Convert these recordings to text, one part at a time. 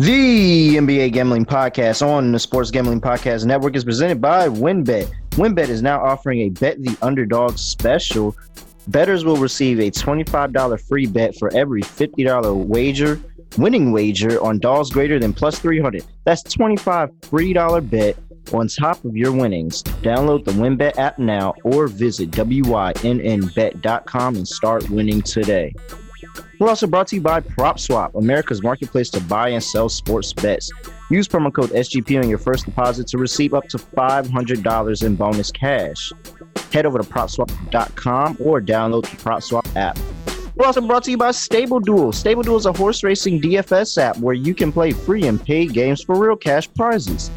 The NBA Gambling Podcast on the Sports Gambling Podcast Network is presented by WynnBET. WynnBET is now offering a Bet the Underdog special. Bettors will receive a $25 free bet for every $50 winning wager on dogs greater than plus 300. That's $25 $3 bet on top of your winnings. Download the WynnBET app now or visit wynnbet.com and start winning today. We're also brought to you by PropSwap, America's marketplace to buy and sell sports bets. Use promo code SGPN on your first deposit to receive up to $500 in bonus cash. Head over to PropSwap.com or download the PropSwap app. We're also brought to you by Stable Duel. Stable Duel is a horse racing DFS app where you can play free and paid games for real cash prizes.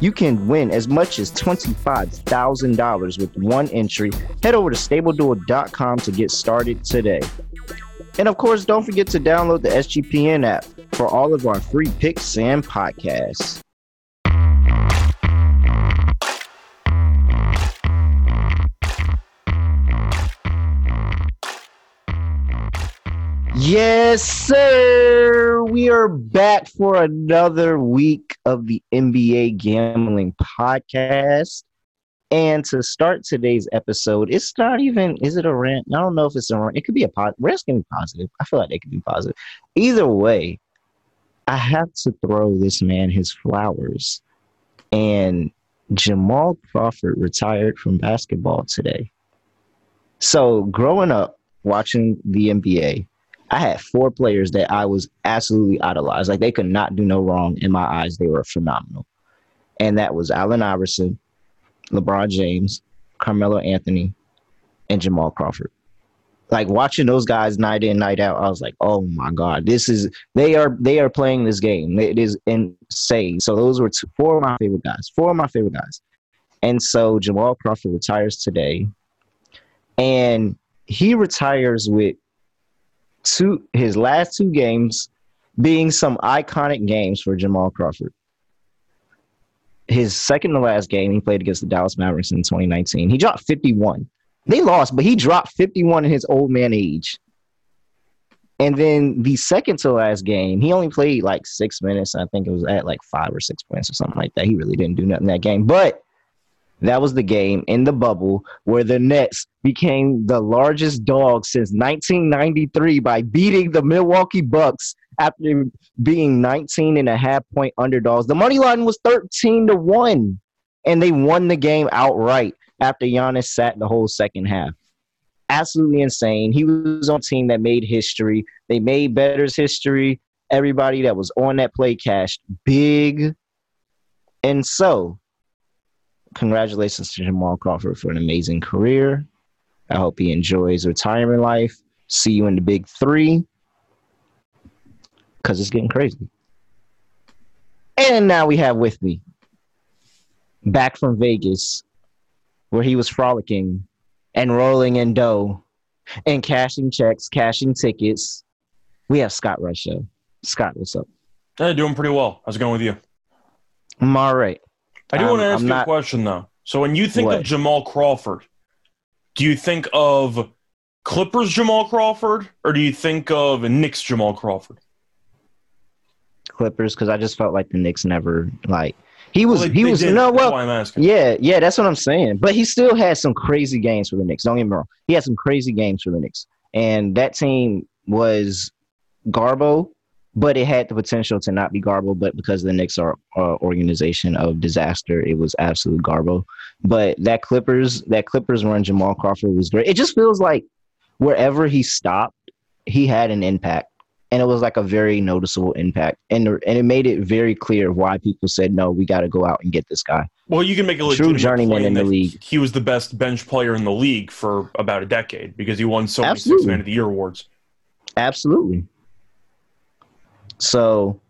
You can win as much as $25,000 with one entry. Head over to StableDuel.com to get started today. And of course, don't forget to download the SGPN app for all of our free picks and podcasts. Yes, sir. We are back for another week of the NBA Gambling Podcast. And to start today's episode, it's not even, is it a rant? I don't know if it's a rant. It could be a rants can be positive. I feel like they could be positive. Either way, I have to throw this man his flowers. And Jamal Crawford retired from basketball today. So growing up, watching the NBA, I had four players that I was absolutely idolized. Like, they could not do no wrong in my eyes. They were phenomenal. And that was Allen Iverson, LeBron James, Carmelo Anthony, and Jamal Crawford. Like, watching those guys night in, night out, I was like, oh my God, this is, they are playing this game. It is insane. So those were four of my favorite guys. And so Jamal Crawford retires today, and he retires with his last two games being some iconic games for Jamal Crawford. His second to last game, he played against the Dallas Mavericks in 2019. He dropped 51. They lost, but he dropped 51 in his old man age. And then the second to last game, he only played like 6 minutes. I think it was at like 5 or 6 points or something like that. He really didn't do nothing that game. But that was the game in the bubble where the Nets became the largest dog since 1993 by beating the Milwaukee Bucks after being 19.5-point underdogs. The money line was 13-1, and they won the game outright after Giannis sat the whole second half. Absolutely insane. He was on a team that made history. They made bettors history. Everybody that was on that play cashed big. And so, congratulations to Jamal Crawford for an amazing career. I hope he enjoys retirement life. See you in the big three, because it's getting crazy. And now we have with me, back from Vegas, where he was frolicking and rolling in dough and cashing checks, cashing tickets, we have Scott Ruscio. Scott, what's up? Hey, doing pretty well. How's it going with you? I'm all right. I do want to ask you a question, though. So when you think of Jamal Crawford, do you think of Clippers Jamal Crawford, or do you think of Knicks Jamal Crawford? Clippers, because I just felt like the Knicks never, like, he was, you know what? Yeah, that's what I'm saying. But he still had some crazy games for the Knicks. Don't get me wrong. He had some crazy games for the Knicks. And that team was Garbo, but it had the potential to not be Garbo, but because the Knicks are an organization of disaster, it was absolute Garbo. But that Clippers run Jamal Crawford was great. It just feels like wherever he stopped, he had an impact. And it was like a very noticeable impact. And it made it very clear why people said, no, we got to go out and get this guy. Well, you can make a legitimate true journeyman in the league. He was the best bench player in the league for about a decade because he won so many Sixth Man of the Year awards. Absolutely. So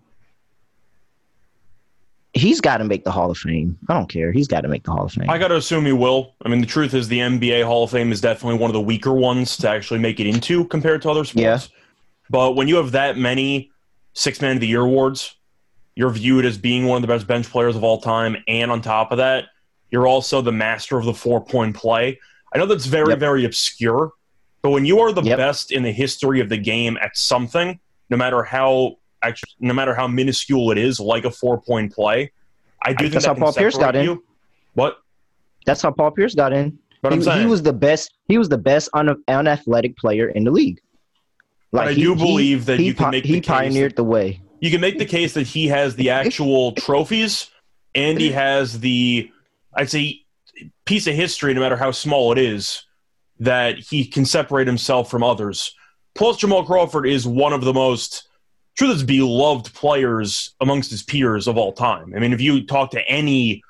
he's got to make the Hall of Fame. I don't care. He's got to make the Hall of Fame. I got to assume he will. I mean, the truth is the NBA Hall of Fame is definitely one of the weaker ones to actually make it into compared to other sports. Yeah. But when you have that many Sixth Man of the Year awards, you're viewed as being one of the best bench players of all time. And on top of that, you're also the master of the four-point play. I know that's very, very obscure, but when you are the best in the history of the game at something, no matter how actually, no matter how minuscule it is, like a 4-point play. I do think that's how Paul Pierce got in. What? That's how Paul Pierce got in. But he was the best. He was the best unathletic player in the league. Like, but I do believe that you can make the case. He pioneered the way. You can make the case that he has the actual trophies, and he has the, I'd say, piece of history, no matter how small it is, that he can separate himself from others. Plus, Jamal Crawford is one of the most, truth is, beloved players amongst his peers of all time. I mean, if you talk to any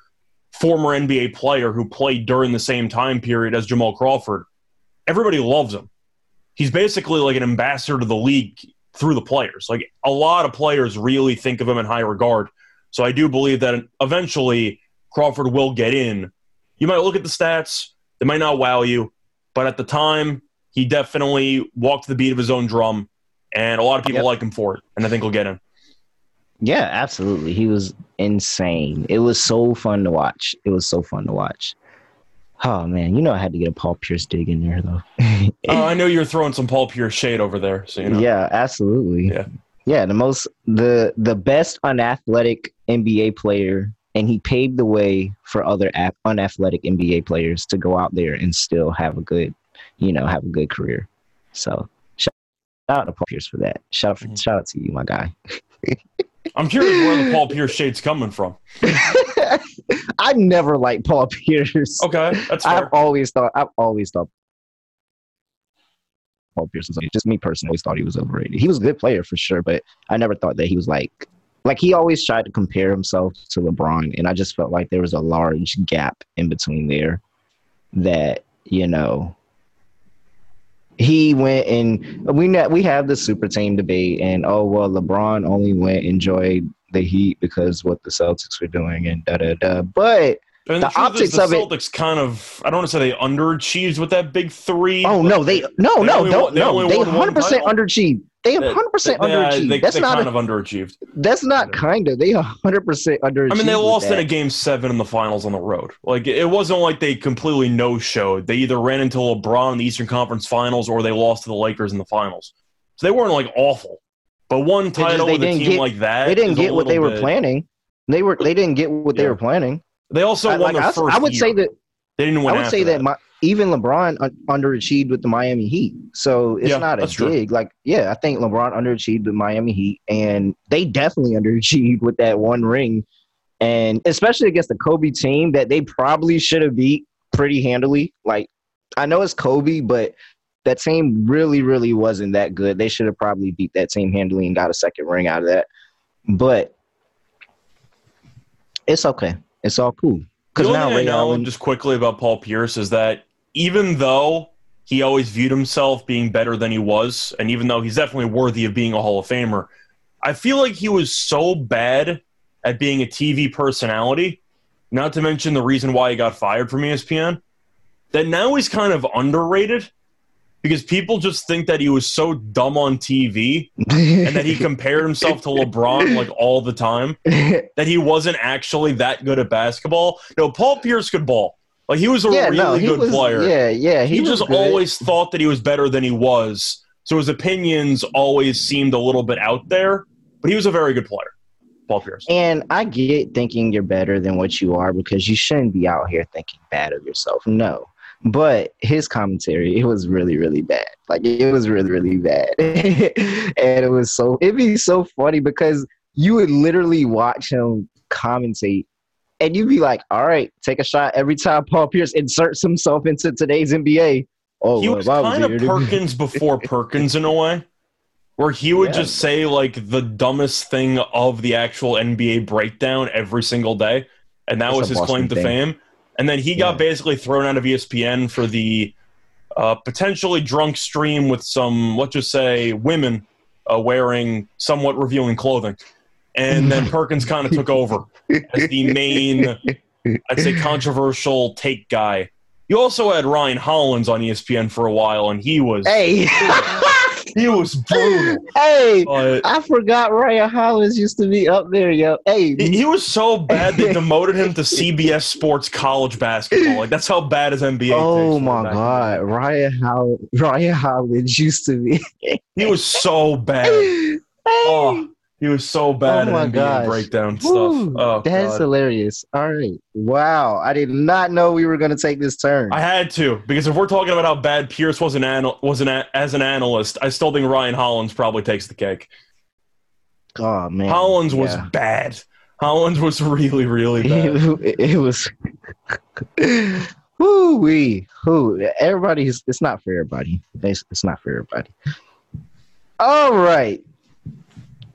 former NBA player who played during the same time period as Jamal Crawford, everybody loves him. He's basically like an ambassador to the league through the players. Like, a lot of players really think of him in high regard. So I do believe that eventually Crawford will get in. You might look at the stats. They might not wow you. But at the time, he definitely walked the beat of his own drum, and a lot of people like him for it, and I think he'll get him. Yeah, absolutely. He was insane. It was so fun to watch. Oh, man, you know I had to get a Paul Pierce dig in there, though. Oh, I know you're throwing some Paul Pierce shade over there. So, you know. Yeah, absolutely. Yeah, the best unathletic NBA player, and he paved the way for other unathletic NBA players to go out there and still have a good, have a good career. So shout out to Paul Pierce for that. Shout out to you, my guy. I'm curious where the Paul Pierce shade's coming from. I never liked Paul Pierce. Okay, that's fair. I've always thought Paul Pierce was just me personally. Always thought he was overrated. He was a good player for sure, but I never thought that he was like he always tried to compare himself to LeBron, and I just felt like there was a large gap in between there that, he went and we have the super team debate, and LeBron only went and joined the Heat because what the Celtics were doing and da-da-da. But the optics of it – the Celtics kind of – I don't want to say they underachieved with that big three. Oh, no. They 100% underachieved. They 100% underachieved. They kind of underachieved. That's not kind of. They 100% underachieved. I mean, they lost in a Game 7 in the finals on the road. Like, it wasn't like they completely no-showed. They either ran into LeBron in the Eastern Conference Finals or they lost to the Lakers in the finals. So they weren't, awful. But one title with a team like that. They didn't get what they were planning. They didn't get what they were planning. They also won their first year. I would say that they didn't win. I would say that even LeBron underachieved with the Miami Heat, so it's not a dig. True. I think LeBron underachieved with Miami Heat, and they definitely underachieved with that one ring, and especially against the Kobe team that they probably should have beat pretty handily. Like, I know it's Kobe, but that team really, really wasn't that good. They should have probably beat that team handily and got a second ring out of that, but it's okay. It's all cool. The only thing I know, just quickly about Paul Pierce, is that even though he always viewed himself being better than he was, and even though he's definitely worthy of being a Hall of Famer, I feel like he was so bad at being a TV personality, not to mention the reason why he got fired from ESPN, that now he's kind of underrated because people just think that he was so dumb on TV and that he compared himself to LeBron all the time, that he wasn't actually that good at basketball. No, Paul Pierce could ball. He was a really good player. Yeah. He just always thought that he was better than he was. So his opinions always seemed a little bit out there, but he was a very good player, Paul Pierce. And I get thinking you're better than what you are because you shouldn't be out here thinking bad of yourself. No. But his commentary, it was really, really bad. It was really, really bad. And it'd be so funny because you would literally watch him commentate and you'd be like, all right, take a shot every time Paul Pierce inserts himself into today's NBA. He was kind of Perkins before Perkins in a way, where he would just say the dumbest thing of the actual NBA breakdown every single day. And that was his claim to fame. And then he got basically thrown out of ESPN for the potentially drunk stream with some, let's just say, women wearing somewhat revealing clothing. And then Perkins kind of took over as the main, I'd say, controversial take guy. You also had Ryan Hollins on ESPN for a while, and he was... Hey! He was brutal. Hey, I forgot Ryan Hollins used to be up there, yo. Hey, he was so bad they demoted him to CBS Sports College Basketball. That's how bad his NBA. Oh my God, Ryan Hollins used to be. He was so bad. Hey. He was so bad at NBA breakdown stuff. Oh, that's hilarious. All right. Wow. I did not know we were going to take this turn. I had to, because if we're talking about how bad Pierce was as an analyst, I still think Ryan Hollins probably takes the cake. Oh, man. Hollins was bad. Hollins was really, really bad. It was – woo-wee. Everybody's – it's not for everybody. It's not for everybody. All right.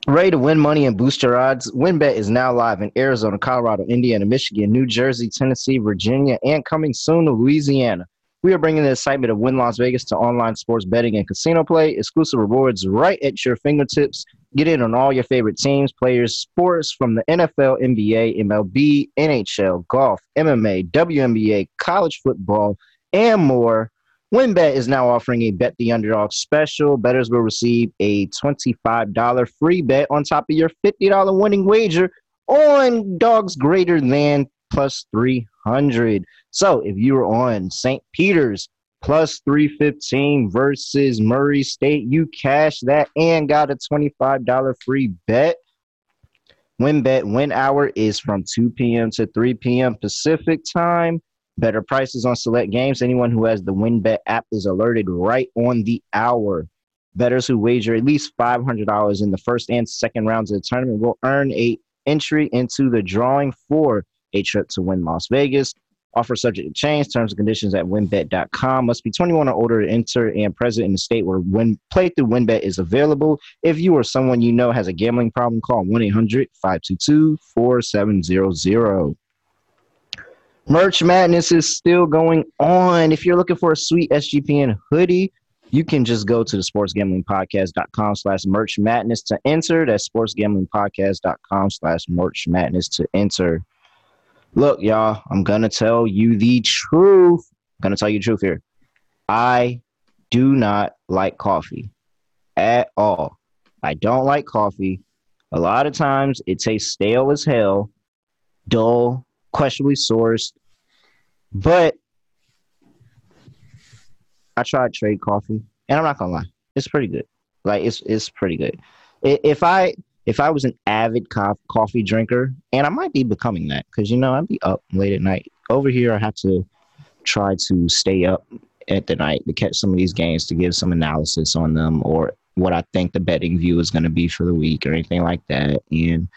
Ready to win money and boost your odds? WynnBET is now live in Arizona, Colorado, Indiana, Michigan, New Jersey, Tennessee, Virginia, and coming soon to Louisiana. We are bringing the excitement of Wynn Las Vegas to online sports betting and casino play. Exclusive rewards right at your fingertips. Get in on all your favorite teams, players, sports from the NFL, NBA, MLB, NHL, golf, MMA, WNBA, college football, and more. WynnBET is now offering a Bet the Underdog special. Bettors will receive a $25 free bet on top of your $50 winning wager on dogs greater than plus 300. So if you were on St. Peter's plus 315 versus Murray State, you cashed that and got a $25 free bet. WynnBET win hour is from 2 p.m. to 3 p.m. Pacific time. Better prices on select games. Anyone who has the WynnBET app is alerted right on the hour. Bettors who wager at least $500 in the first and second rounds of the tournament will earn an entry into the drawing for a trip to Wynn Las Vegas. Offer subject to change. Terms and conditions at WynnBET.com. Must be 21 or older to enter and present in the state where playthrough WynnBET is available. If you or someone you know has a gambling problem, call 1-800-522-4700. Merch Madness is still going on. If you're looking for a sweet SGPN hoodie, you can just go to the sportsgamblingpodcast.com/merch madness to enter. That's sportsgamblingpodcast.com/merch madness to enter. Look, y'all, I'm going to tell you the truth. I'm going to tell you the truth here. I do not like coffee at all. I don't like coffee. A lot of times it tastes stale as hell, dull, questionably sourced, but I tried Trade Coffee, and I'm not gonna lie, it's pretty good. Like it's pretty good. If I was an avid coffee drinker, and I might be becoming that, because you know I'd be up late at night. Over here, I have to try to stay up at the night to catch some of these games, to give some analysis on them or what I think the betting view is going to be for the week or anything like that. And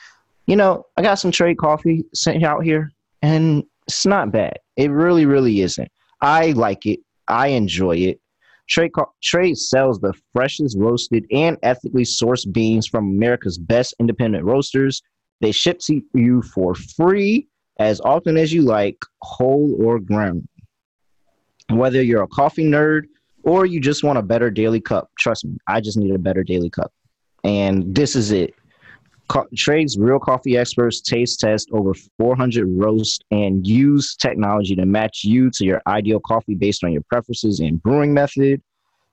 you know, I got some Trade Coffee sent out here. And it's not bad. It really, really isn't. I like it. I enjoy it. Trade sells the freshest roasted and ethically sourced beans from America's best independent roasters. They ship to you for free as often as you like, whole or ground. Whether you're a coffee nerd or you just want a better daily cup, trust me, I just need a better daily cup. And this is it. Trade's real coffee experts taste test over 400 roasts and use technology to match you to your ideal coffee based on your preferences and brewing method.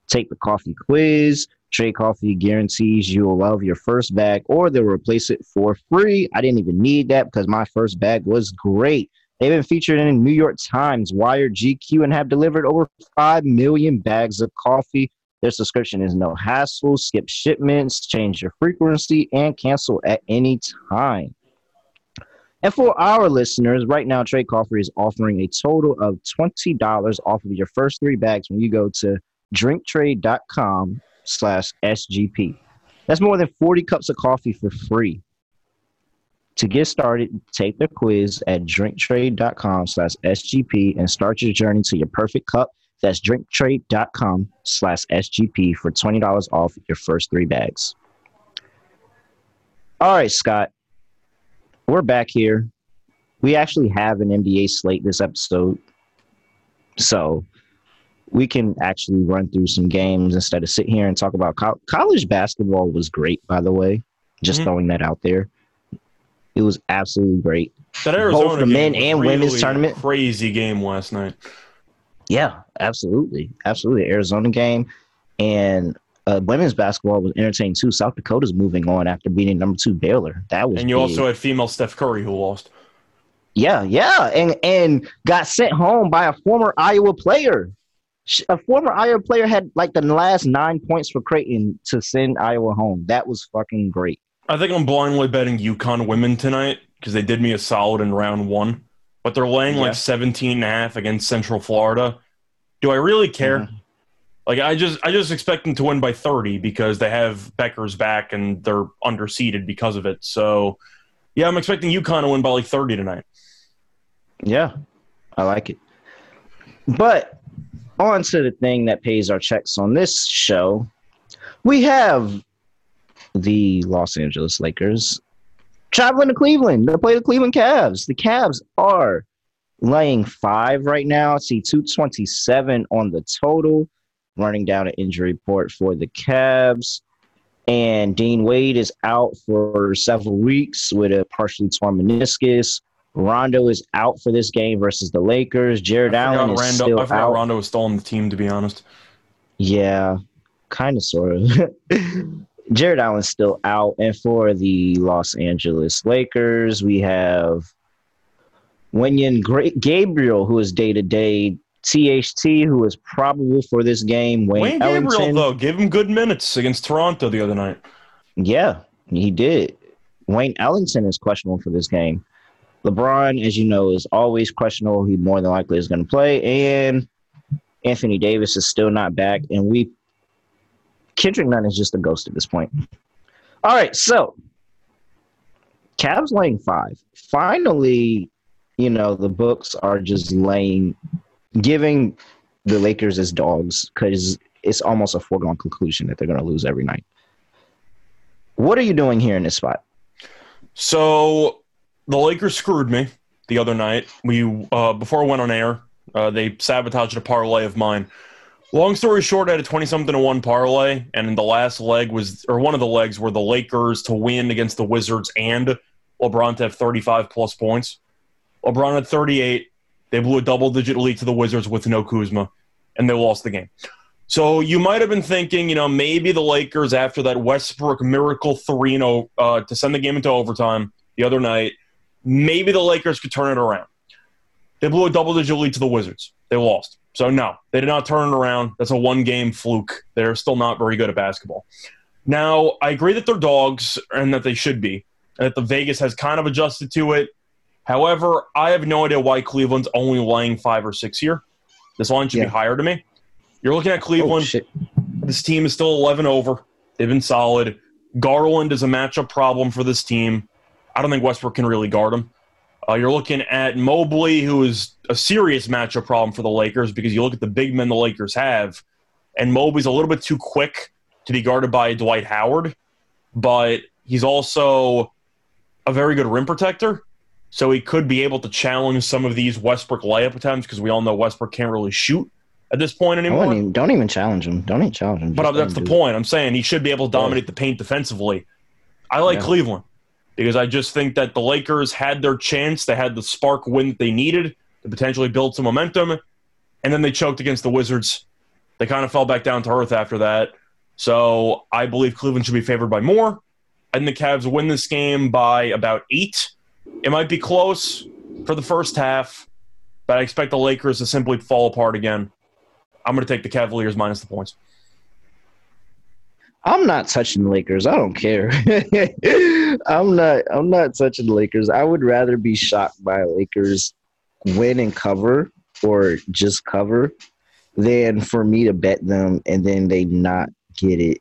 Take the coffee quiz. Trade Coffee guarantees you'll love your first bag or they'll replace it for free. I didn't even need that because my first bag was great. They've been featured in New York Times, Wired, GQ, and have delivered over 5 million bags of coffee. Their subscription is no hassle. Skip shipments, change your frequency, and cancel at any time. And for our listeners, right now, Trade Coffee is offering a total of $20 off of your first 3 bags when you go to drinktrade.com/SGP. That's more than 40 cups of coffee for free. To get started, take the quiz at drinktrade.com/SGP and start your journey to your perfect cup. That's drinktrade.com/SGP for $20 off your first 3 bags. All right, Scott, we're back here. We actually have an NBA slate this episode, so we can actually run through some games instead of sit here and talk about college basketball. Was great, by the way. Just throwing that out there. It was absolutely great. That Arizona both the men and really women's tournament. Crazy game last night. Yeah, absolutely. Absolutely. Arizona game. And women's basketball was entertaining, too. South Dakota's moving on after beating #2 Baylor. That was big. Also had female Steph Curry who lost. Yeah. And got sent home by a former Iowa player. A former Iowa player had, like, the last 9 points for Creighton to send Iowa home. That was fucking great. I think I'm blindly betting UConn women tonight because they did me a solid in round one. But they're laying like 17.5 against Central Florida. Do I really care? Mm-hmm. Like I just expect them to win by 30 because they have Becker's back and they're underseeded because of it. So, yeah, I'm expecting UConn to win by like 30 tonight. Yeah, I like it. But on to the thing that pays our checks on this show, we have the Los Angeles Lakers traveling to Cleveland. They play the Cleveland Cavs. The Cavs are laying 5 right now. I see 227 on the total. Running down an injury report for the Cavs. And Dean Wade is out for several weeks with a partially torn meniscus. Rondo is out for this game versus the Lakers. Jared Allen is still out. I forgot Rondo was still on the team, to be honest. Yeah, kind of, sort of. Jared Allen's still out. And for the Los Angeles Lakers, we have Wenyen Gabriel, who is day-to-day. THT, who is probable for this game. Wayne Ellington. Gabriel, though, gave him good minutes against Toronto the other night. Yeah, he did. Wayne Ellington is questionable for this game. LeBron, as you know, is always questionable. He more than likely is going to play. And Anthony Davis is still not back. And Kendrick Nunn is just a ghost at this point. All right, so Cavs laying 5. Finally, you know, the books are just giving the Lakers as dogs because it's almost a foregone conclusion that they're going to lose every night. What are you doing here in this spot? So the Lakers screwed me the other night. We before I went on air, they sabotaged a parlay of mine. Long story short, I had a 20-something-to-1 parlay, and the last leg was – or one of the legs were the Lakers to win against the Wizards and LeBron to have 35-plus points. LeBron had 38. They blew a double-digit lead to the Wizards with no Kuzma, and they lost the game. So you might have been thinking, you know, maybe the Lakers, after that Westbrook miracle 3-0 to send the game into overtime the other night, maybe the Lakers could turn it around. They blew a double-digit lead to the Wizards. They lost. So, no, they did not turn it around. That's a one-game fluke. They're still not very good at basketball. Now, I agree that they're dogs and that they should be, and that the Vegas has kind of adjusted to it. However, I have no idea why Cleveland's only laying 5 or 6 here. This line should be higher to me. You're looking at Cleveland. Oh, this team is still 11 over. They've been solid. Garland is a matchup problem for this team. I don't think Westbrook can really guard him. You're looking at Mobley, who is a serious matchup problem for the Lakers because you look at the big men the Lakers have, and Mobley's a little bit too quick to be guarded by Dwight Howard, but he's also a very good rim protector. So he could be able to challenge some of these Westbrook layup attempts because we all know Westbrook can't really shoot at this point anymore. Don't even challenge him. Don't even challenge him. But that's the point. I'm saying he should be able to dominate the paint defensively. I like Cleveland because I just think that the Lakers had their chance. They had the spark win that they needed to potentially build some momentum, and then they choked against the Wizards. They kind of fell back down to earth after that. So I believe Cleveland should be favored by more. I think the Cavs win this game by about 8. It might be close for the first half, but I expect the Lakers to simply fall apart again. I'm going to take the Cavaliers minus the points. I'm not touching the Lakers. I don't care. I'm not touching the Lakers. I would rather be shocked by a Lakers win and cover or just cover than for me to bet them and then they not get it.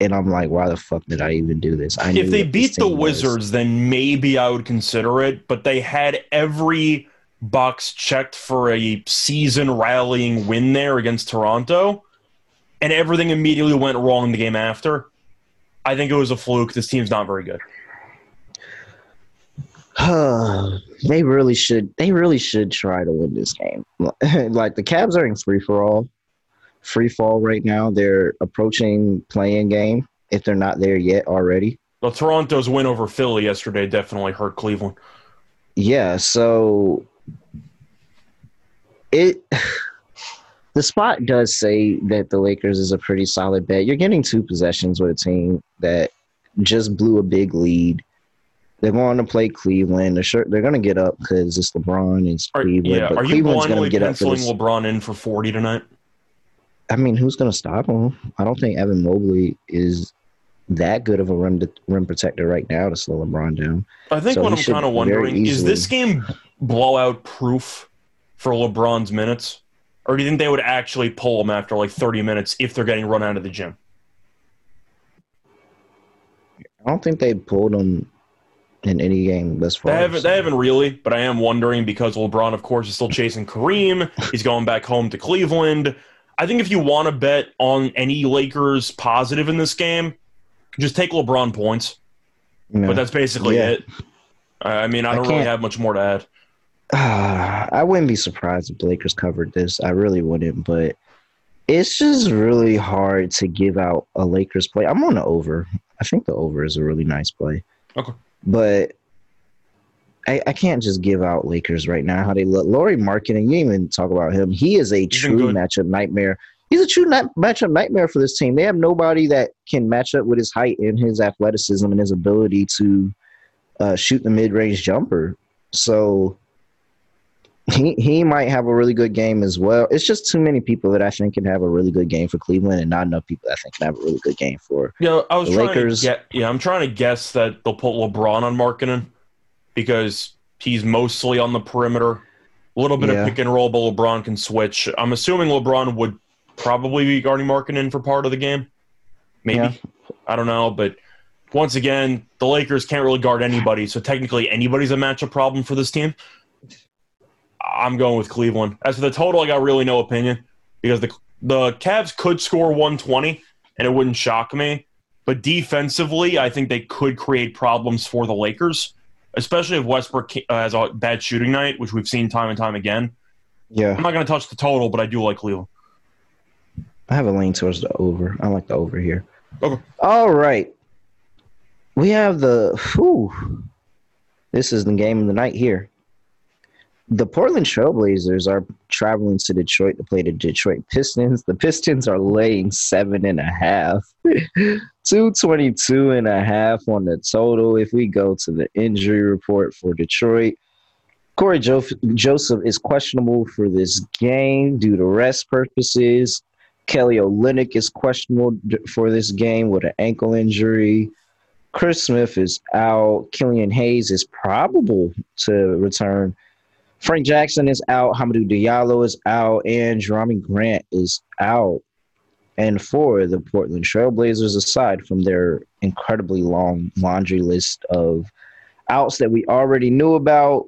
And I'm like, why the fuck did I even do this? If they beat the Wizards, then maybe I would consider it. But they had every box checked for a season rallying win there against Toronto, and everything immediately went wrong the game after. I think it was a fluke. This team's not very good. They really should try to win this game. Like, the Cavs are in free fall right now. They're approaching play-in game if they're not there yet already. Well, Toronto's win over Philly yesterday definitely hurt Cleveland. Yeah, so the spot does say that the Lakers is a pretty solid bet. You're getting 2 possessions with a team that just blew a big lead. They want to play Cleveland. They're going to get up because it's LeBron and Cleveland. Yeah. But are you blindly penciling LeBron in for 40 tonight? I mean, who's going to stop him? I don't think Evan Mobley is that good of a rim protector right now to slow LeBron down. I think what I'm kind of wondering is this game blowout proof for LeBron's minutes, or do you think they would actually pull him after like 30 minutes if they're getting run out of the gym? I don't think they pulled him in any game thus far. They haven't really, but I am wondering because LeBron, of course, is still chasing Kareem. He's going back home to Cleveland. I think if you want to bet on any Lakers positive in this game, just take LeBron points. No. But that's basically it. I mean, I don't really have much more to add. I wouldn't be surprised if the Lakers covered this. I really wouldn't, but it's just really hard to give out a Lakers play. I'm on the over. I think the over is a really nice play. Okay. But I can't just give out Lakers right now. How they look. Lauri Markkanen, you even talk about him. He is a true matchup nightmare. He's a true matchup nightmare for this team. They have nobody that can match up with his height and his athleticism and his ability to shoot the mid-range jumper. So he might have a really good game as well. It's just too many people that I think can have a really good game for Cleveland and not enough people that I think can have a really good game for the Lakers. I'm trying to guess that they'll put LeBron on Markkanen because he's mostly on the perimeter. A little bit of pick and roll, but LeBron can switch. I'm assuming LeBron would probably be guarding Markkanen for part of the game. Maybe. Yeah. I don't know. But once again, the Lakers can't really guard anybody, so technically anybody's a matchup problem for this team. I'm going with Cleveland. As for the total, I got really no opinion because the Cavs could score 120, and it wouldn't shock me. But defensively, I think they could create problems for the Lakers, especially if Westbrook has a bad shooting night, which we've seen time and time again. Yeah, I'm not going to touch the total, but I do like Cleveland. I have a lean towards the over. I like the over here. Okay. All right. We have this is the game of the night here. The Portland Trailblazers are traveling to Detroit to play the Detroit Pistons. The Pistons are laying 7.5. 222.5 on the total. If we go to the injury report for Detroit, Corey Joseph is questionable for this game due to rest purposes. Kelly Olynyk is questionable for this game with an ankle injury. Chris Smith is out. Killian Hayes is probable to return. Frank Jackson is out. Hamidou Diallo is out. And Jerami Grant is out. And for the Portland Trailblazers, aside from their incredibly long laundry list of outs that we already knew about,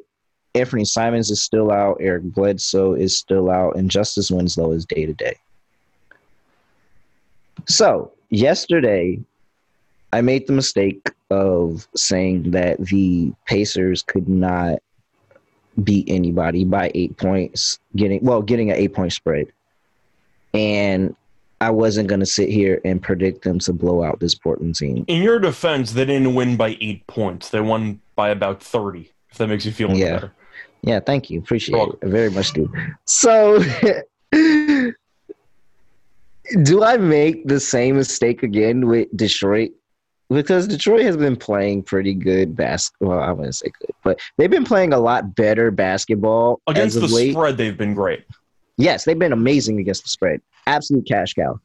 Anthony Simons is still out. Eric Bledsoe is still out. And Justice Winslow is day-to-day. So, yesterday, I made the mistake of saying that the Pacers could not beat anybody by 8 points, getting an 8-point spread. And I wasn't going to sit here and predict them to blow out this Portland team. In your defense, they didn't win by 8 points. They won by about 30, if that makes you feel better. Yeah, thank you. Appreciate it. I very much do. So, do I make the same mistake again with Detroit? Because Detroit has been playing pretty good basketball. I wouldn't say good, but they've been playing a lot better basketball. Against the spread, they've been great. Yes, they've been amazing against the spread. Absolute cash cow.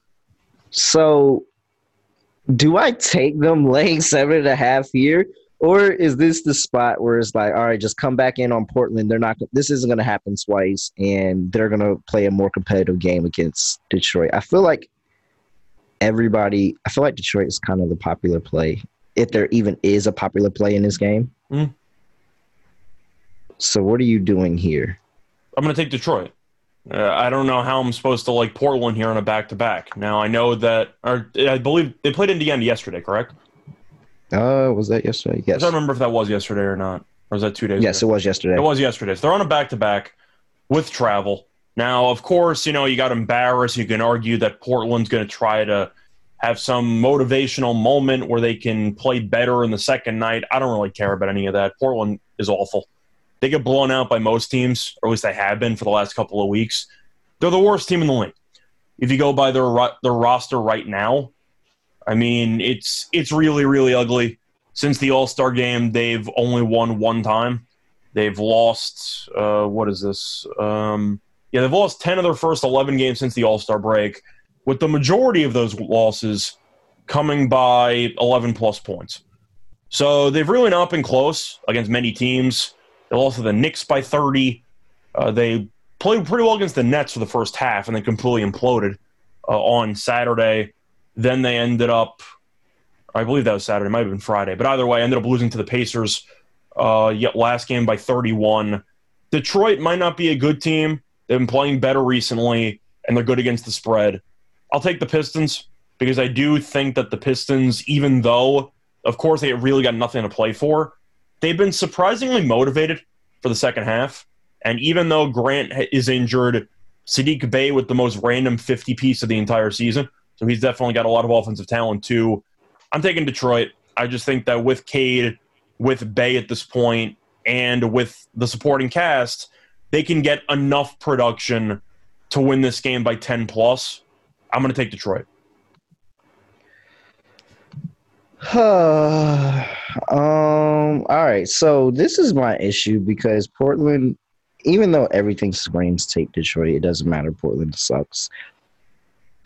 So do I take them laying 7.5 here? Or is this the spot where it's like, all right, just come back in on Portland. This isn't going to happen twice, and they're going to play a more competitive game against Detroit. I feel like Detroit is kind of the popular play, if there even is a popular play in this game. Mm. So what are you doing here? I'm going to take Detroit. I don't know how I'm supposed to like Portland here on a back-to-back. Now, I know that – I believe they played Indiana yesterday, correct? Was that yesterday? Yes. I don't remember if that was yesterday or not. Or was that 2 days ago? Yes, it was yesterday. It was yesterday. So they're on a back-to-back with travel. Now, of course, you got embarrassed. You can argue that Portland's going to try to have some motivational moment where they can play better in the second night. I don't really care about any of that. Portland is awful. They get blown out by most teams, or at least they have been for the last couple of weeks. They're the worst team in the league. If you go by their roster right now, I mean, it's really, really ugly. Since the All-Star game, they've only won one time. They've lost they've lost 10 of their first 11 games since the All-Star break, with the majority of those losses coming by 11-plus points. So they've really not been close against many teams. They lost to the Knicks by 30. They played pretty well against the Nets for the first half, and they completely imploded on Saturday. Then they ended up – I believe that was Saturday. It might have been Friday. But either way, ended up losing to the Pacers yet last game by 31. Detroit might not be a good team. They've been playing better recently, and they're good against the spread. I'll take the Pistons because I do think that the Pistons, even though, of course, they really got nothing to play for, they've been surprisingly motivated for the second half. And even though Grant is injured, Sadiq Bey with the most random 50-piece of the entire season, so he's definitely got a lot of offensive talent too. I'm taking Detroit. I just think that with Cade, with Bey at this point, and with the supporting cast, they can get enough production to win this game by 10-plus. I'm going to take Detroit. All right, so this is my issue because Portland, even though everything screams take Detroit, it doesn't matter, Portland sucks.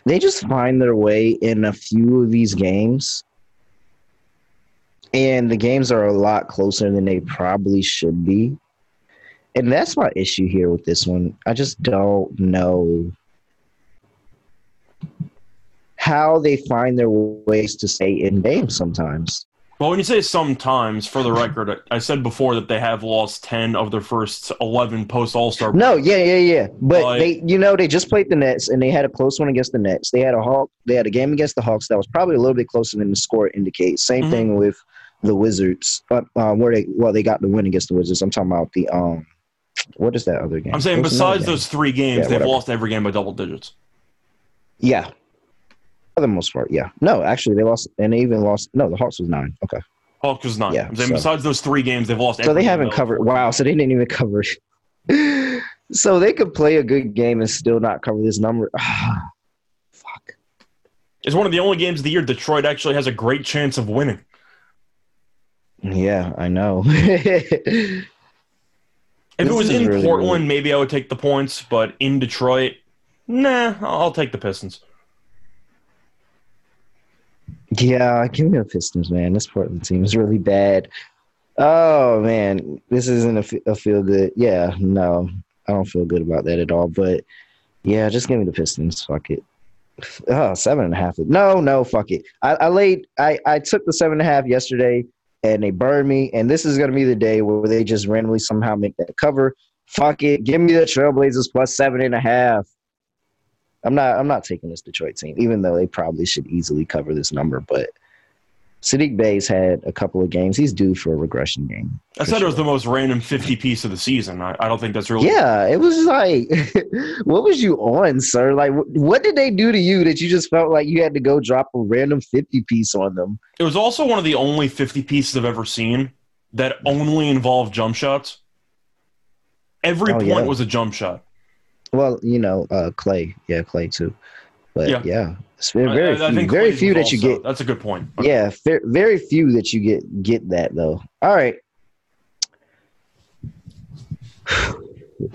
They just find their way in a few of these games, and the games are a lot closer than they probably should be. And that's my issue here with this one. I just don't know how they find their ways to stay in games sometimes. Well, when you say sometimes, for the record, I said before that they have lost 10 of their first 11 post-All-Star games. No, yeah. But they, you know, they just played the Nets, and they had a close one against the Nets. They had a game against the Hawks that was probably a little bit closer than the score indicates. Same thing with the Wizards, they got the win against the Wizards. I'm talking about the what is that other game? I'm saying besides those three games, they've lost every game by double digits. Yeah. For the most part, yeah. No, actually, the Hawks was 9. Okay. Hawks was 9. Yeah, besides those three games, they've lost. So they haven't covered. Wow, so they didn't even cover. So they could play a good game and still not cover this number. Fuck. It's one of the only games of the year Detroit actually has a great chance of winning. Yeah, I know. If it was in really Portland, weird. Maybe I would take the points, but in Detroit, nah, I'll take the Pistons. Yeah, give me the Pistons, man. This Portland team is really bad. Oh, man, this isn't a feel-good. Yeah, no, I don't feel good about that at all. But, yeah, just give me the Pistons. Fuck it. 7.5. No, fuck it. I took the 7.5 yesterday, and they burned me. And this is going to be the day where they just randomly somehow make that cover. Fuck it. Give me the Trailblazers plus 7.5. I'm not taking this Detroit team, even though they probably should easily cover this number. But Sadiq Bey's had a couple of games. He's due for a regression game. I said it was the most random 50-piece of the season. I don't think that's really – yeah, it was like, what was you on, sir? Like, what did they do to you that you just felt like you had to go drop a random 50-piece on them? It was also one of the only 50-pieces I've ever seen that only involved jump shots. Every point was a jump shot. Well, you know, Clay. Yeah, Clay too. But, yeah. It's very few, very few that you get. That's a good point. Okay. Yeah, very few that you get that, though. All right.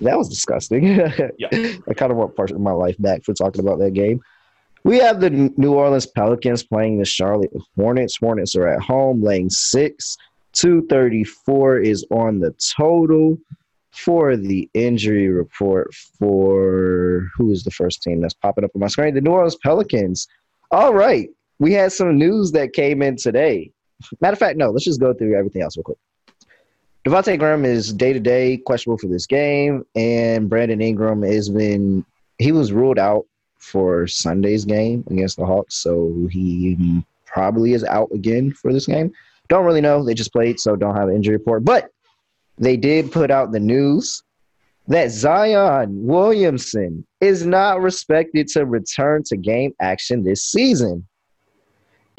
That was disgusting. Yeah. I kind of want part of my life back for talking about that game. We have the New Orleans Pelicans playing the Charlotte Hornets. Hornets are at home, laying 6. 234 is on the total. For the injury report for who is the first team that's popping up on my screen, the New Orleans Pelicans. All right. We had some news that came in today. Matter of fact, no, let's just go through everything else real quick. Devontae Graham is day-to-day questionable for this game, and Brandon Ingram was ruled out for Sunday's game against the Hawks, so he probably is out again for this game. Don't really know. They just played, so don't have an injury report. But they did put out the news that Zion Williamson is not expected to return to game action this season.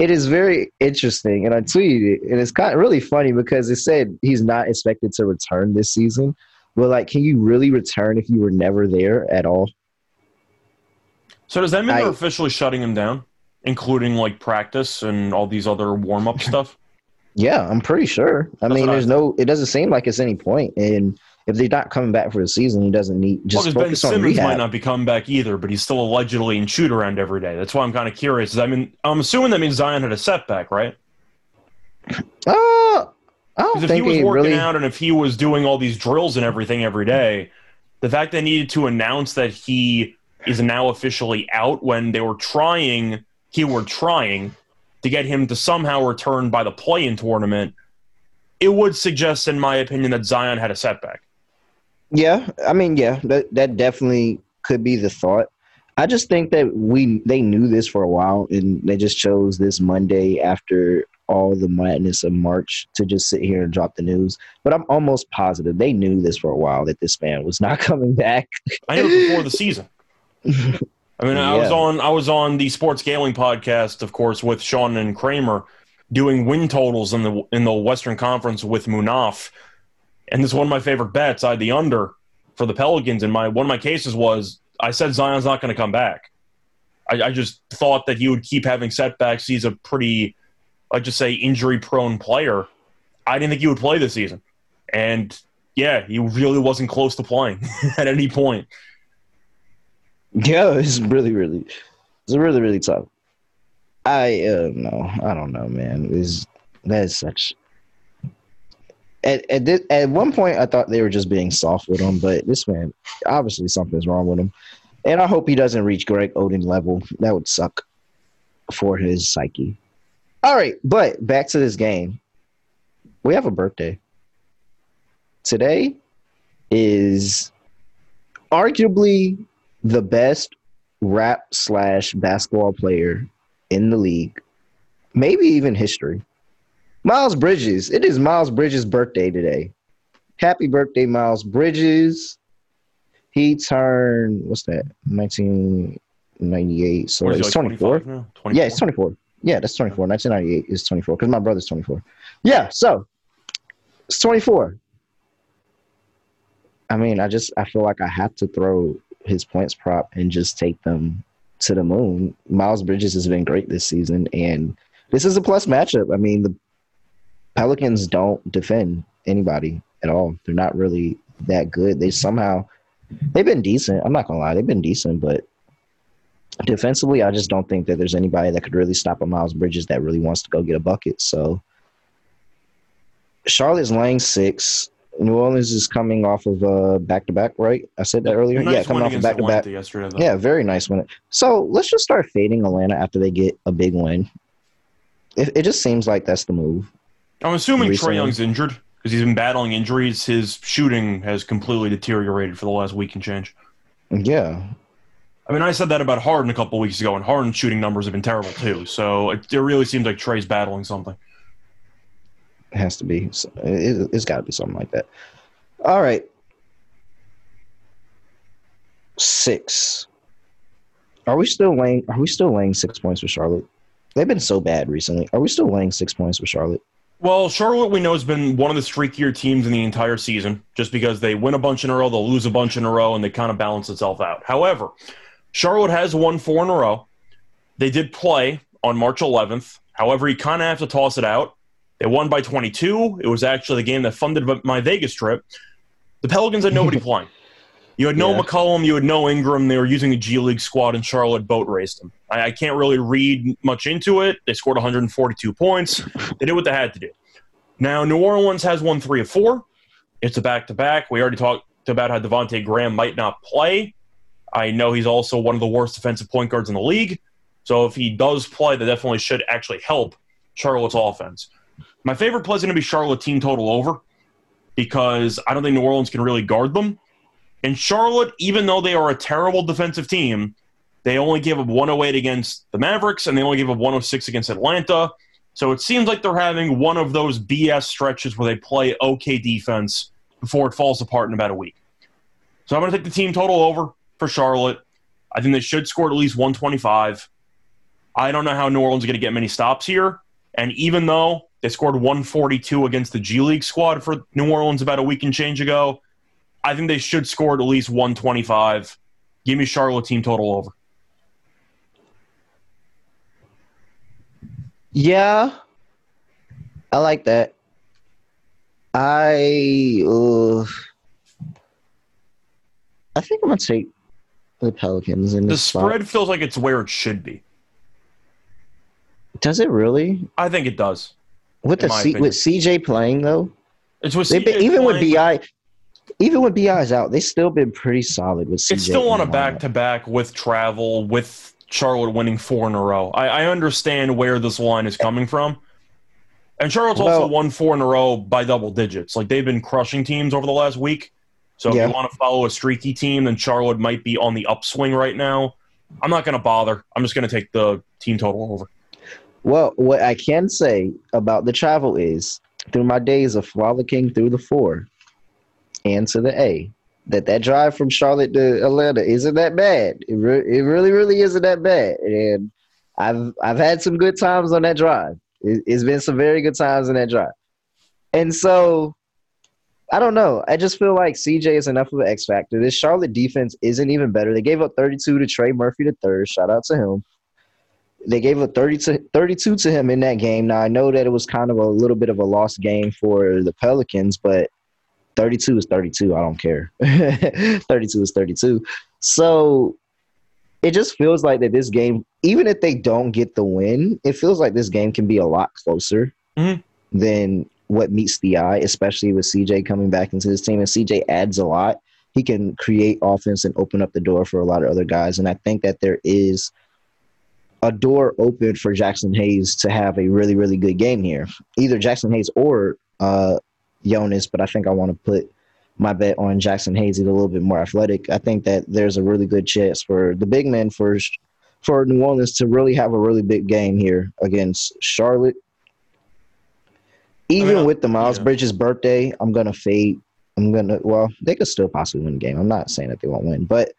It is very interesting, and I tweeted it, and it's kind of really funny because it said he's not expected to return this season. But, like, can you really return if you were never there at all? So does that mean they're officially shutting him down, including, like, practice and all these other warm-up stuff? Yeah, I'm pretty sure. I mean, it doesn't seem like it's any point. And if they're not coming back for the season, he doesn't need just focus on rehab. Ben Simmons might not be coming back either, but he's still allegedly in shoot around every day. That's why I'm kind of curious. I mean, I'm assuming that means Zion had a setback, right? I don't think if he was working out and if he was doing all these drills and everything every day, the fact they needed to announce that he is now officially out when they were trying, to get him to somehow return by the play-in tournament, it would suggest, in my opinion, that Zion had a setback. Yeah, I mean, yeah, that definitely could be the thought. I just think that they knew this for a while, and they just chose this Monday after all the madness of March to just sit here and drop the news. But I'm almost positive they knew this for a while, that this man was not coming back. I knew it before the season. I mean, yeah. I was on the Sports Gambling podcast, of course, with Sean and Kramer, doing win totals in the Western Conference with Munaf, and this is one of my favorite bets. I had the under for the Pelicans, and one of my cases was I said Zion's not going to come back. I just thought that he would keep having setbacks. He's a pretty, I'd just say, injury-prone player. I didn't think he would play this season, and yeah, he really wasn't close to playing at any point. Yeah, it's really, really tough. I don't know, man. At one point, I thought they were just being soft with him, but this man, obviously something's wrong with him. And I hope he doesn't reach Greg Oden level. That would suck for his psyche. All right, but back to this game. We have a birthday. Today is arguably the best rap/basketball player in the league, maybe even history. Miles Bridges. It is Miles Bridges' birthday today. Happy birthday, Miles Bridges. He turned, 1998. So it's 24. 24. Yeah, it's 24. Yeah, that's 24. 1998 is 24 because my brother's 24. Yeah, so it's 24. I mean, I feel like I have to throw his points prop and just take them to the moon. Miles Bridges has been great this season, and this is a plus matchup. I mean, the Pelicans don't defend anybody at all. They're not really that good. They've been decent. I'm not going to lie. They've been decent, but defensively, I just don't think that there's anybody that could really stop a Miles Bridges that really wants to go get a bucket. So Charlotte's laying 6. New Orleans is coming off of a back-to-back, right? I said that earlier. Nice, yeah, coming off of back-to-back. Yeah, very nice win. So let's just start fading Atlanta after they get a big win. It just seems like that's the move. I'm assuming recently. Trae Young's injured because he's been battling injuries. His shooting has completely deteriorated for the last week and change. Yeah. I mean, I said that about Harden a couple weeks ago, and Harden's shooting numbers have been terrible too. So it really seems like Trae's battling something. It has to be. It's got to be something like that. All right. 6. Are we still laying 6 points for Charlotte? They've been so bad recently. Are we still laying 6 points for Charlotte? Well, Charlotte, we know, has been one of the streakier teams in the entire season just because they win a bunch in a row, they'll lose a bunch in a row, and they kind of balance itself out. However, Charlotte has won 4 in a row. They did play on March 11th. However, you kind of have to toss it out. They won by 22. It was actually the game that funded my Vegas trip. The Pelicans had nobody playing. You had no McCollum. You had no Ingram. They were using a G League squad, and Charlotte boat raced them. I can't really read much into it. They scored 142 points. They did what they had to do. Now, New Orleans has won 3 of 4. It's a back-to-back. We already talked about how Devontae Graham might not play. I know he's also one of the worst defensive point guards in the league. So if he does play, that definitely should actually help Charlotte's offense. My favorite play is going to be Charlotte team total over because I don't think New Orleans can really guard them. And Charlotte, even though they are a terrible defensive team, they only gave up 108 against the Mavericks and they only gave up 106 against Atlanta. So it seems like they're having one of those BS stretches where they play okay defense before it falls apart in about a week. So I'm going to take the team total over for Charlotte. I think they should score at least 125. I don't know how New Orleans is going to get many stops here. And even though they scored 142 against the G League squad for New Orleans about a week and change ago, I think they should score at least 125. Give me Charlotte team total over. Yeah. I like that. I think I'm going to take the Pelicans in this spot. The spread feels like it's where it should be. Does it really? I think it does. With CJ playing though, it's with CJ even with BI's out, they've still been pretty solid with CJ. It's still on a back-to-back with travel, with Charlotte winning 4 in a row. I understand where this line is coming from. And Charlotte's also won 4 in a row by double digits. Like, they've been crushing teams over the last week. So if you want to follow a streaky team, then Charlotte might be on the upswing right now. I'm not going to bother. I'm just going to take the team total over. Well, what I can say about the travel is, through my days of frolicking through the 4 and to the A, that drive from Charlotte to Atlanta isn't that bad. It really, really isn't that bad. And I've had some good times on that drive. It's been some very good times in that drive. And so, I don't know. I just feel like CJ is enough of an X factor. This Charlotte defense isn't even better. They gave up 32 to Trey Murphy III. Shout out to him. They gave up 32 to him in that game. Now, I know that it was kind of a little bit of a lost game for the Pelicans, but 32 is 32. I don't care. 32 is 32. So it just feels like that this game, even if they don't get the win, it feels like this game can be a lot closer than what meets the eye, especially with CJ coming back into this team. And CJ adds a lot. He can create offense and open up the door for a lot of other guys. And I think that there is – a door open for Jackson Hayes to have a really, really good game here. Either Jackson Hayes or Jonas, but I think I want to put my bet on Jackson Hayes. He's a little bit more athletic. I think that there's a really good chance for the big men for New Orleans to really have a really big game here against Charlotte. Even with the Miles Bridges birthday, I'm going to fade. They could still possibly win the game. I'm not saying that they won't win, but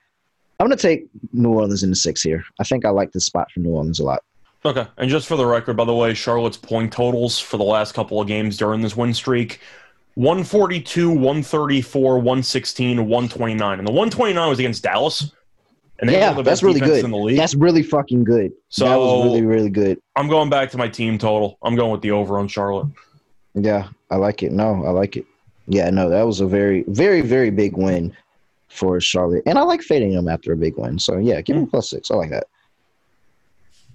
I'm going to take New Orleans in the 6 here. I think I like this spot for New Orleans a lot. Okay, and just for the record, by the way, Charlotte's point totals for the last couple of games during this win streak, 142, 134, 116, 129. And the 129 was against Dallas. And they have the best defense in the league. That's really fucking good. So that was really, really good. I'm going back to my team total. I'm going with the over on Charlotte. Yeah, I like it. No, I like it. Yeah, no, that was a very, very, very big win for Charlotte. And I like fading them after a big win. So, yeah, give them +6. I like that.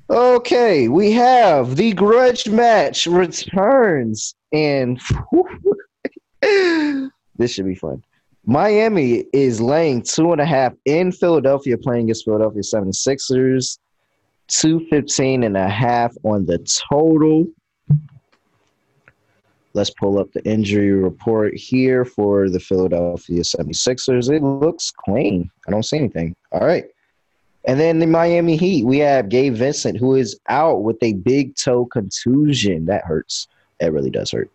Okay, we have the grudge match returns. And this should be fun. Miami is laying 2.5 in Philadelphia, playing against Philadelphia 76ers. 215.5 on the total. Let's pull up the injury report here for the Philadelphia 76ers. It looks clean. I don't see anything. All right. And then the Miami Heat, we have Gabe Vincent, who is out with a big toe contusion. That hurts. That really does hurt.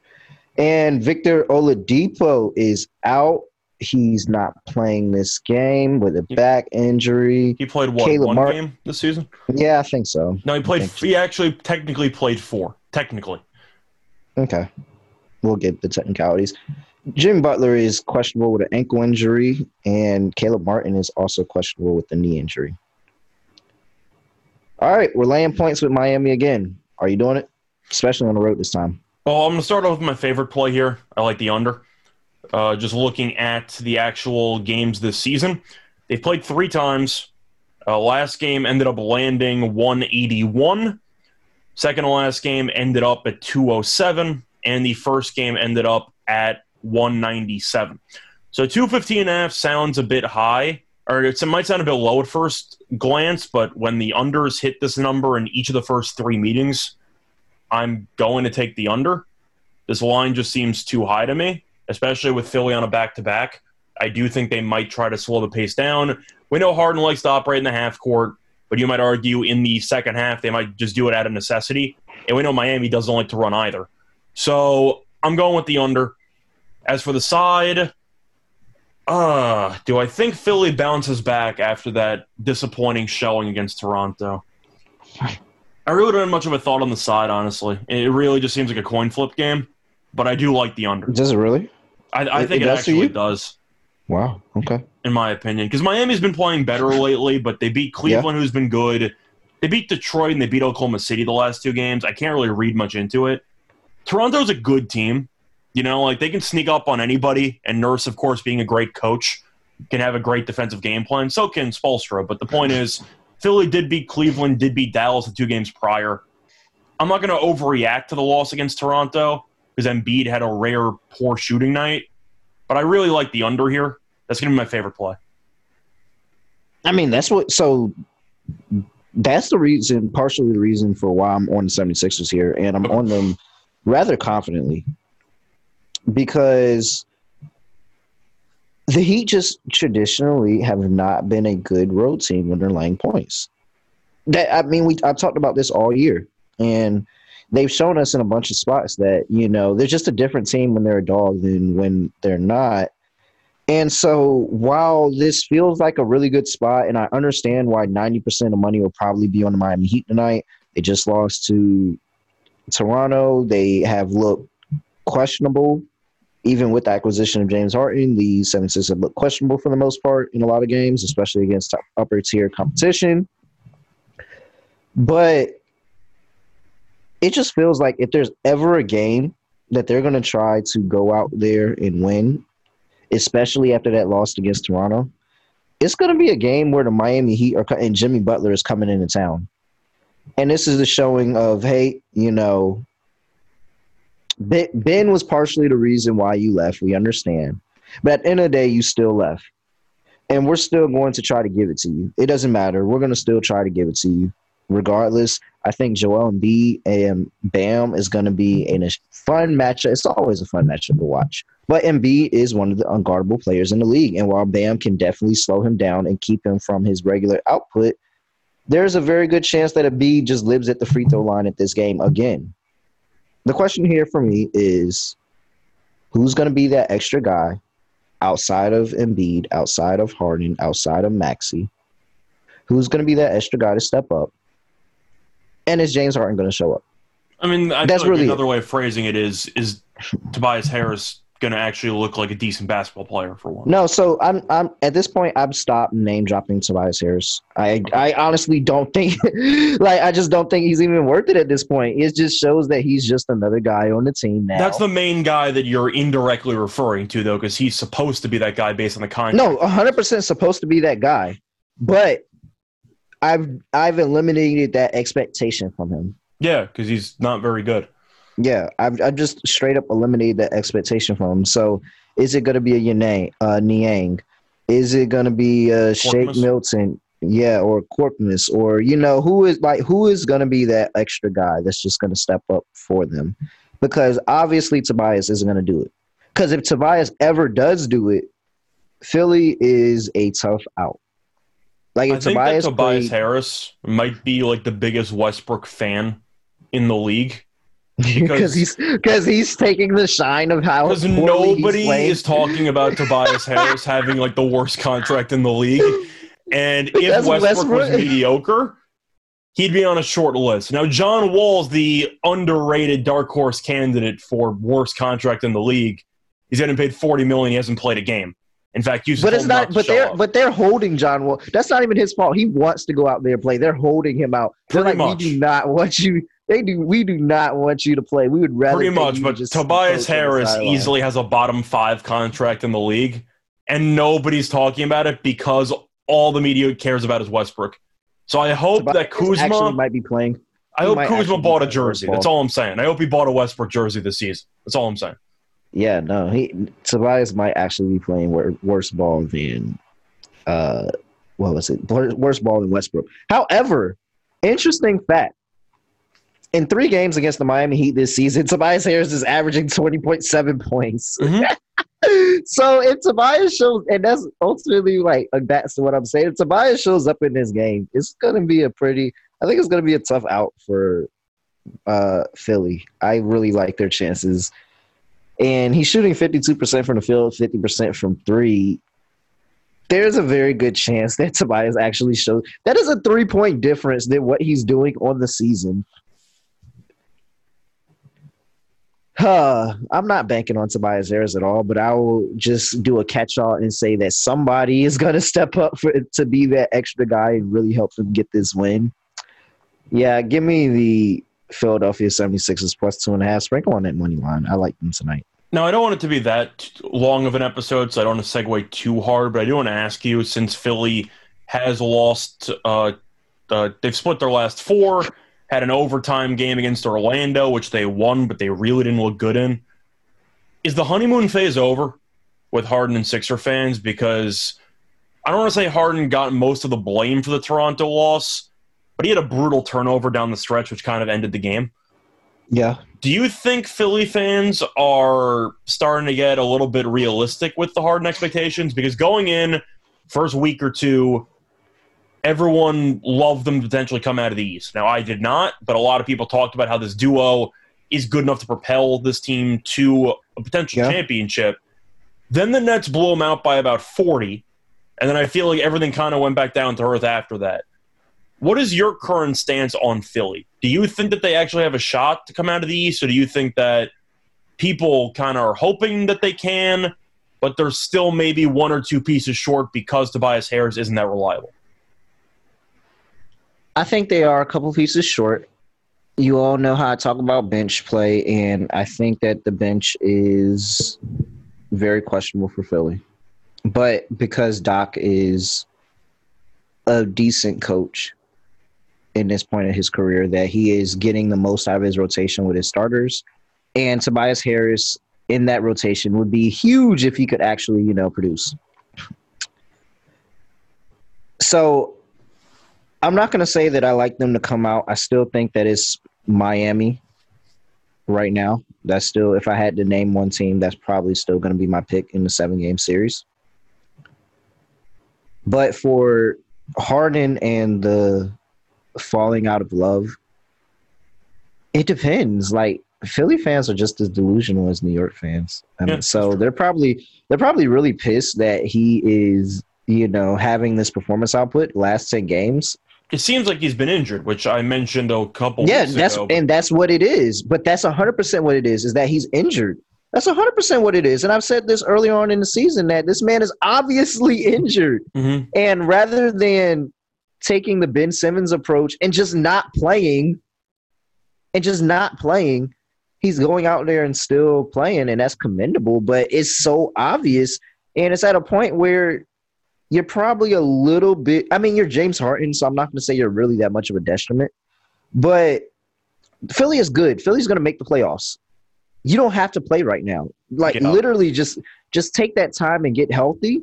And Victor Oladipo is out. He's not playing this game with a back injury. He played, one game this season? Yeah, I think so. No, he actually technically played 4. Technically. Okay. We'll get the technicalities. Jimmy Butler is questionable with an ankle injury, and Caleb Martin is also questionable with a knee injury. All right, we're laying points with Miami again. Are you doing it? Especially on the road this time. Well, I'm going to start off with my favorite play here. I like the under. Just looking at the actual games this season, they've played 3 times. Last game ended up landing 181. Second to last game ended up at 207. And the first game ended up at 197. So 215.5 sounds a bit high, or it might sound a bit low at first glance, but when the unders hit this number in each of the first 3 meetings, I'm going to take the under. This line just seems too high to me, especially with Philly on a back-to-back. I do think they might try to slow the pace down. We know Harden likes to operate in the half court, but you might argue in the second half they might just do it out of necessity. And we know Miami doesn't like to run either. So I'm going with the under. As for the side, do I think Philly bounces back after that disappointing showing against Toronto? I really don't have much of a thought on the side, honestly. It really just seems like a coin flip game, but I do like the under. Does it really? I think it actually does. Wow, okay. In my opinion. Because Miami's been playing better lately, but they beat Cleveland, who's been good. They beat Detroit, and they beat Oklahoma City the last 2 games. I can't really read much into it. Toronto's a good team. You know, like, they can sneak up on anybody, and Nurse, of course, being a great coach, can have a great defensive game plan. So can Spoelstra. But the point is, Philly did beat Cleveland, did beat Dallas the two games prior. I'm not going to overreact to the loss against Toronto because Embiid had a rare poor shooting night. But I really like the under here. That's going to be my favorite play. I mean, that's what – so that's the reason, partially the reason for why I'm on the 76ers here, and I'm on them rather confidently. Because the Heat just traditionally have not been a good road team when they're laying points. That, I mean, I've talked about this all year, and they've shown us in a bunch of spots that, you know, they're just a different team when they're a dog than when they're not. And so while this feels like a really good spot, and I understand why 90% of money will probably be on the Miami Heat tonight, they just lost to Toronto. They have looked questionable. Even with the acquisition of James Harden, the 76ers have looked questionable for the most part in a lot of games, especially against upper-tier competition. But it just feels like if there's ever a game that they're going to try to go out there and win, especially after that loss against Toronto, it's going to be a game where the Miami Heat and Jimmy Butler is coming into town. And this is the showing of, hey, you know, Ben was partially the reason why you left. We understand. But at the end of the day, you still left. And we're still going to try to give it to you. It doesn't matter. We're going to still try to give it to you. Regardless, I think Joel Embiid and Bam is going to be in a fun matchup. It's always a fun matchup to watch. But Embiid is one of the unguardable players in the league. And while Bam can definitely slow him down and keep him from his regular output, there's a very good chance that Embiid just lives at the free throw line at this game again. The question here for me is, who's going to be that extra guy outside of Embiid, outside of Harden, outside of Maxey? Who's going to be that extra guy to step up? And is James Harden going to show up? I mean, I that's like really another way of phrasing it is Tobias Harris going to actually look like a decent basketball player for one? No, so I'm at this point, I've stopped name dropping Tobias Harris. I honestly don't think, like, I just don't think he's even worth it at this point. It just shows that he's just another guy on the team now. That's the main guy that you're indirectly referring to, though, because he's supposed to be that guy based on the contract. No, 100% supposed to be that guy, but I've eliminated that expectation from him. Yeah, because he's not very good. Yeah, I've just straight up eliminated that expectation from him. So, is it going to be a Niang? Is it going to be a Shake Milton? Yeah, or Korkmaz, or you know who is going to be that extra guy that's just going to step up for them? Because obviously Tobias isn't going to do it. Because if Tobias ever does do it, Philly is a tough out. Like if I think Tobias Harris might be like the biggest Westbrook fan in the league. Because he's taking the shine of how poorly he's playing. Nobody is talking about Tobias Harris having like the worst contract in the league. And if Westbrook was mediocre, he'd be on a short list. Now, John Wall's the underrated dark horse candidate for worst contract in the league. He's getting paid $40 million. He hasn't played a game. In fact, you but it's not. But they're holding John Wall. That's not even his fault. He wants to go out there and play. They're holding him out. They're like, we do not want you. We do not want you to play. We would rather. Pretty much, but Tobias Harris easily has a bottom five contract in the league, and nobody's talking about it because all the media cares about is Westbrook. So I hope that Kuzma might be playing. I hope Kuzma bought a jersey. That's all I'm saying. I hope he bought a Westbrook jersey this season. That's all I'm saying. Yeah, no, Tobias might actually be playing worse ball than worse ball than Westbrook. However, interesting fact. In 3 games against the Miami Heat this season, Tobias Harris is averaging 20.7 points. Mm-hmm. So if Tobias shows – and that's ultimately like – that's what I'm saying. If Tobias shows up in this game, it's going to be a pretty – I think it's going to be a tough out for Philly. I really like their chances. And he's shooting 52% from the field, 50% from 3. There's a very good chance that Tobias actually shows – that is a 3-point difference than what he's doing on the season. I'm not banking on Tobias Harris at all, but I will just do a catch-all and say that somebody is going to step up to be that extra guy and really help him get this win. Yeah, give me the Philadelphia 76ers plus 2.5. Sprinkle on that money line. I like them tonight. Now, I don't want it to be that long of an episode, so I don't want to segue too hard, but I do want to ask you, since Philly has lost they've split their last four, had an overtime game against Orlando, which they won, but they really didn't look good in. Is the honeymoon phase over with Harden and Sixer fans? Because I don't want to say Harden got most of the blame for the Toronto loss, but he had a brutal turnover down the stretch, which kind of ended the game. Yeah. Do you think Philly fans are starting to get a little bit realistic with the Harden expectations? Because going in, first week or two, everyone loved them to potentially come out of the East. Now, I did not, but a lot of people talked about how this duo is good enough to propel this team to a potential championship. Then the Nets blew them out by about 40, and then I feel like everything kind of went back down to earth after that. What is your current stance on Philly? Do you think that they actually have a shot to come out of the East, or do you think that people kind of are hoping that they can, but they're still maybe one or two pieces short because Tobias Harris isn't that reliable? I think they are a couple pieces short. You all know how I talk about bench play, and I think that the bench is very questionable for Philly. But because Doc is a decent coach in this point of his career, that he is getting the most out of his rotation with his starters. And Tobias Harris in that rotation would be huge if he could actually, you know, produce. So I'm not going to say that I like them to come out. I still think that it's Miami right now. That's still, if I had to name one team, that's probably still going to be my pick in the 7-game series. But for Harden and the falling out of love, it depends. Like, Philly fans are just as delusional as New York fans. I mean, so they're probably really pissed that he is, you know, having this performance output last 10 games. It seems like he's been injured, which I mentioned a couple weeks ago. Yeah, and that's what it is. But that's 100% what it is that he's injured. That's 100% what it is. And I've said this earlier on in the season that this man is obviously injured. Mm-hmm. And rather than taking the Ben Simmons approach and just not playing, he's going out there and still playing, and that's commendable. But it's so obvious, and it's at a point where you're probably a little bit – I mean, you're James Harden, so I'm not going to say you're really that much of a detriment. But Philly is good. Philly's going to make the playoffs. You don't have to play right now. Like, literally just take that time and get healthy,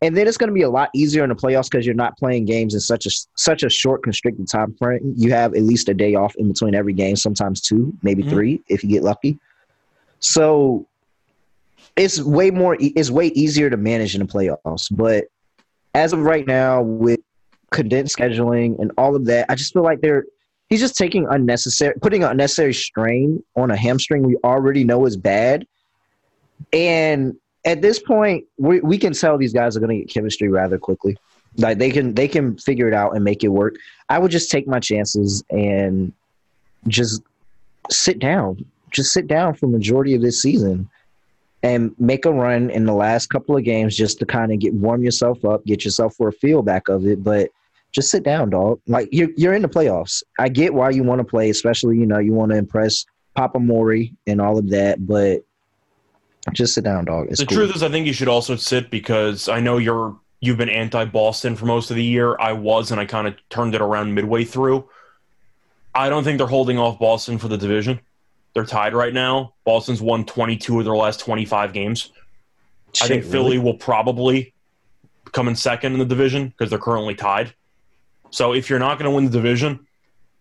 and then it's going to be a lot easier in the playoffs because you're not playing games in such a short, constricted time frame. You have at least a day off in between every game, sometimes two, maybe three if you get lucky. So it's way easier to manage in the playoffs. But as of right now, with condensed scheduling and all of that, I just feel like he's just putting an unnecessary strain on a hamstring we already know is bad. And at this point, we can tell these guys are going to get chemistry rather quickly. Like, they can figure it out and make it work. I would just take my chances and just sit down. Just sit down for the majority of this season and make a run in the last couple of games just to kind of warm yourself up, get yourself for a feel back of it. But just sit down, dog. Like, you're in the playoffs. I get why you want to play, especially, you know, you want to impress Papa Mori and all of that, but just sit down, dog. It's the truth is, I think you should also sit, because I know you've been anti-Boston for most of the year. I was, and I kind of turned it around midway through. I don't think they're holding off Boston for the division. They're tied right now. Boston's won 22 of their last 25 games. Shit, I think Philly will probably come in second in the division because they're currently tied. So if you're not going to win the division,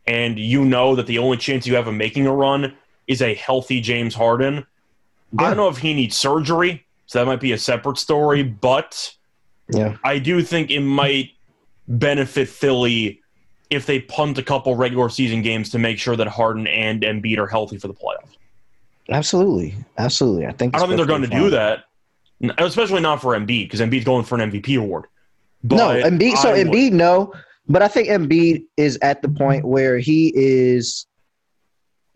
and you know that the only chance you have of making a run is a healthy James Harden, yeah. I don't know if he needs surgery, so that might be a separate story, but I do think it might benefit Philly if they punt a couple regular season games to make sure that Harden and Embiid are healthy for the playoffs. Absolutely. I don't think they're going to do that, especially not for Embiid, because Embiid's going for an MVP award. But I think Embiid is at the point where he is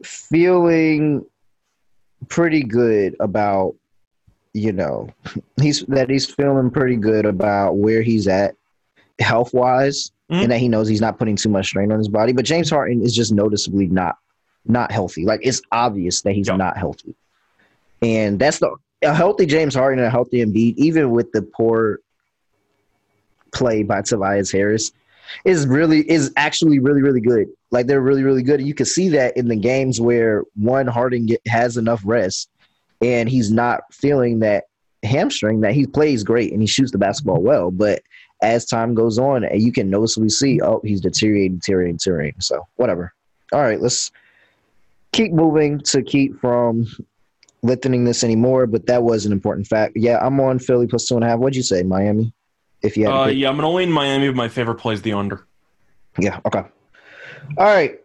feeling pretty good about, you know, he's feeling pretty good about where he's at health-wise, and that he knows he's not putting too much strain on his body. But James Harden is just noticeably not not healthy. Like, it's obvious that he's not healthy. And that's a healthy James Harden and a healthy Embiid, even with the poor play by Tobias Harris, is actually really, really good. Like, they're really, really good. You can see that in the games where Harden has enough rest and he's not feeling that hamstring, that he plays great and he shoots the basketball well. But as time goes on, you can noticeably see, oh, he's deteriorating. So, whatever. All right, let's keep moving to keep from lengthening this anymore, but that was an important fact. Yeah, I'm on Philly plus 2.5. What'd you say, Miami? If you had to pick. Yeah, I'm going to lean Miami, but my favorite play is the under. Yeah, okay. All right.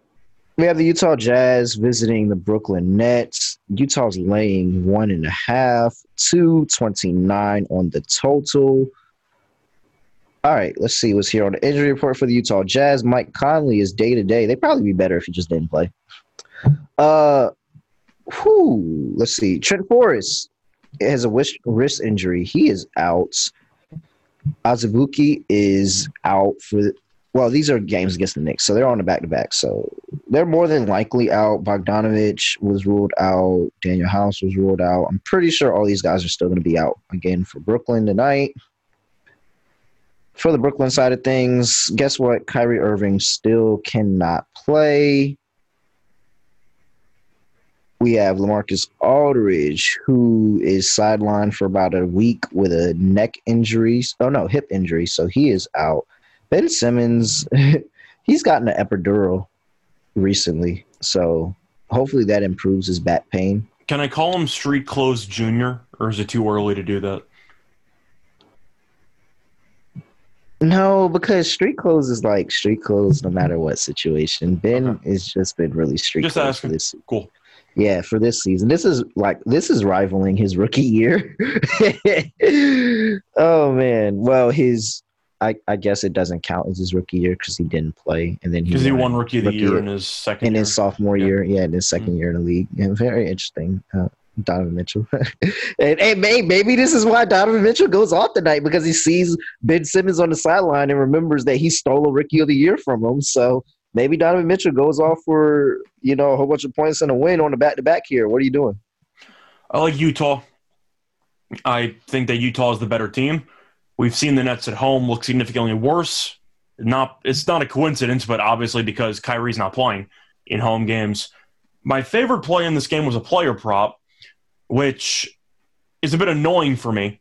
We have the Utah Jazz visiting the Brooklyn Nets. Utah's laying 1.5, 229 on the total. All right, let's see what's here on the injury report for the Utah Jazz. Mike Conley is day-to-day. They'd probably be better if he just didn't play. Let's see. Trent Forrest has a wrist injury. He is out. Azubuike is out for these are games against the Knicks, so they're on a back-to-back. So they're more than likely out. Bogdanovich was ruled out. Daniel House was ruled out. I'm pretty sure all these guys are still going to be out again for Brooklyn tonight. For the Brooklyn side of things, guess what? Kyrie Irving still cannot play. We have LaMarcus Aldridge, who is sidelined for about a week with a hip injury, so he is out. Ben Simmons, he's gotten an epidural recently, so hopefully that improves his back pain. Can I call him Street Clothes Jr., or is it too early to do that? No, because street clothes is like street clothes no matter what situation. Ben has just been really street clothes for this season. Cool. Yeah, for this season. This is rivaling his rookie year. Oh, man. Well, I guess it doesn't count as his rookie year because he didn't play. And then he won Rookie of the Year in his second year. In his sophomore year. Yeah, in his second year in the league. Yeah, very interesting. Donovan Mitchell. And hey, maybe this is why Donovan Mitchell goes off tonight, because he sees Ben Simmons on the sideline and remembers that he stole a Rookie of the Year from him. So maybe Donovan Mitchell goes off for, a whole bunch of points and a win on the back-to-back here. What are you doing? I like Utah. I think that Utah is the better team. We've seen the Nets at home look significantly worse. It's not a coincidence, but obviously because Kyrie's not playing in home games. My favorite play in this game was a player prop, which is a bit annoying for me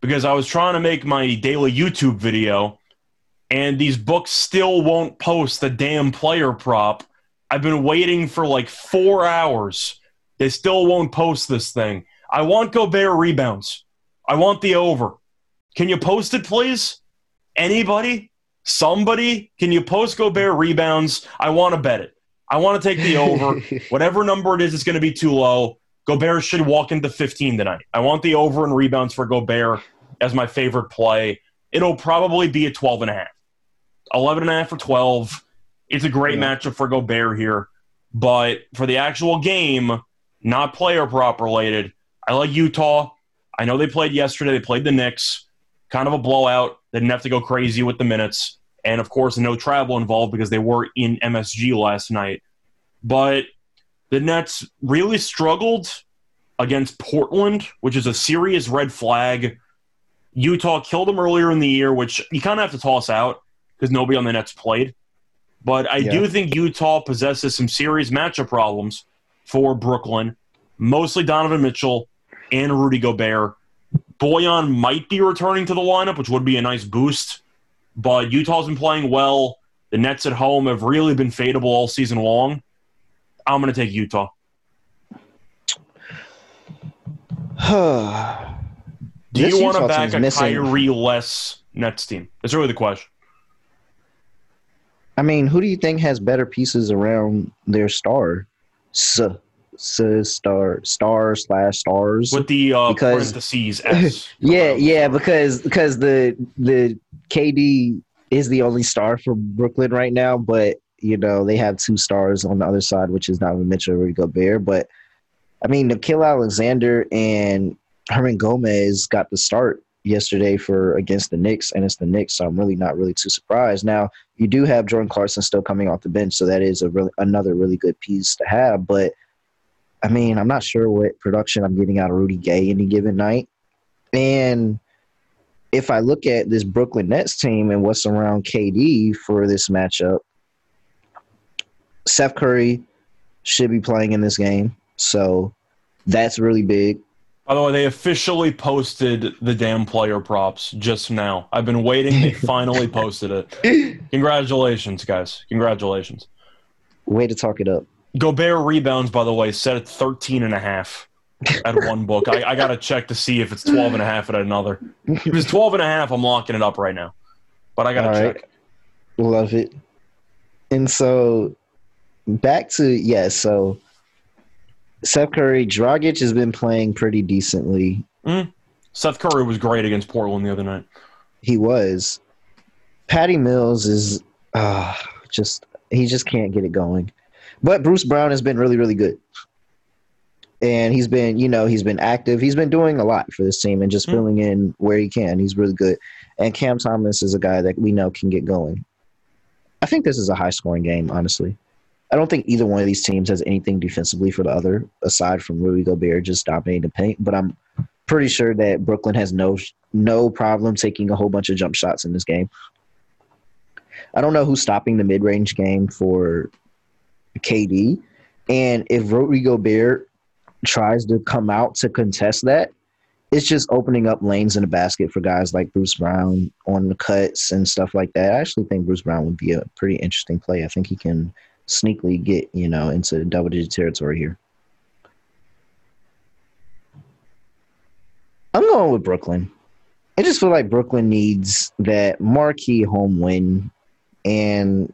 because I was trying to make my daily YouTube video and these books still won't post the damn player prop. I've been waiting for like 4 hours. They still won't post this thing. I want Gobert rebounds. I want the over. Can you post it, please? Anybody? Somebody? Can you post Gobert rebounds? I want to bet it. I want to take the over. Whatever number it is, it's going to be too low. Gobert should walk into 15 tonight. I want the over and rebounds for Gobert as my favorite play. It'll probably be a 12.5. 11.5 or 12. It's a great matchup for Gobert here. But for the actual game, not player prop related, I like Utah. I know they played yesterday. They played the Knicks. Kind of a blowout. They didn't have to go crazy with the minutes. And, of course, no travel involved because they were in MSG last night. But the Nets really struggled against Portland, which is a serious red flag. Utah killed them earlier in the year, which you kind of have to toss out because nobody on the Nets played. But I do think Utah possesses some serious matchup problems for Brooklyn, mostly Donovan Mitchell and Rudy Gobert. Bojan might be returning to the lineup, which would be a nice boost. But Utah's been playing well. The Nets at home have really been fadeable all season long. I'm going to take Utah. Do you want to back a Kyrie-less Nets team? That's really the question. I mean, who do you think has better pieces around their star? Star/stars. With the parentheses S. because the KD is the only star for Brooklyn right now, but they have two stars on the other side, which is Donovan Mitchell and Rudy Gobert. But, I mean, Nickeil Alexander and Herman Gomez got the start yesterday for against the Knicks, and it's the Knicks, so I'm really not really too surprised. Now, you do have Jordan Clarkson still coming off the bench, so that is another really good piece to have. But, I mean, I'm not sure what production I'm getting out of Rudy Gay any given night. And if I look at this Brooklyn Nets team and what's around KD for this matchup, Seth Curry should be playing in this game, so that's really big. By the way, they officially posted the damn player props just now. I've been waiting. They finally posted it. Congratulations, guys. Congratulations. Way to talk it up. Gobert rebounds, by the way, set at 13.5 at one book. I got to check to see if it's 12.5 at another. If it's 12.5, I'm locking it up right now. But I got to check. Love it. And so back to, so Seth Curry, Dragic has been playing pretty decently. Seth Curry was great against Portland the other night. He was. Patty Mills is he just can't get it going. But Bruce Brown has been really, really good. And he's been, he's been active. He's been doing a lot for this team and just filling in where he can. He's really good. And Cam Thomas is a guy that we know can get going. I think this is a high-scoring game, honestly. I don't think either one of these teams has anything defensively for the other, aside from Rudy Gobert just dominating the paint. But I'm pretty sure that Brooklyn has no problem taking a whole bunch of jump shots in this game. I don't know who's stopping the mid-range game for KD. And if Rudy Gobert tries to come out to contest that, it's just opening up lanes in the basket for guys like Bruce Brown on the cuts and stuff like that. I actually think Bruce Brown would be a pretty interesting play. I think he can – sneakily get, into double-digit territory here. I'm going with Brooklyn. I just feel like Brooklyn needs that marquee home win, and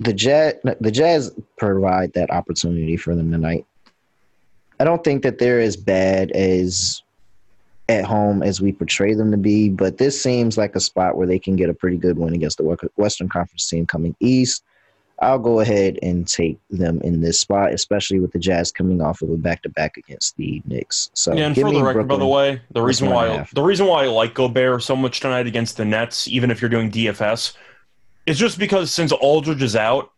the Jazz provide that opportunity for them tonight. I don't think that they're as bad as at home as we portray them to be, but this seems like a spot where they can get a pretty good win against the Western Conference team coming east. I'll go ahead and take them in this spot, especially with the Jazz coming off of a back-to-back against the Knicks. So, yeah, and for the record, Brooklyn, by the way, the reason why I like Gobert so much tonight against the Nets, even if you're doing DFS, is just because since Aldridge is out,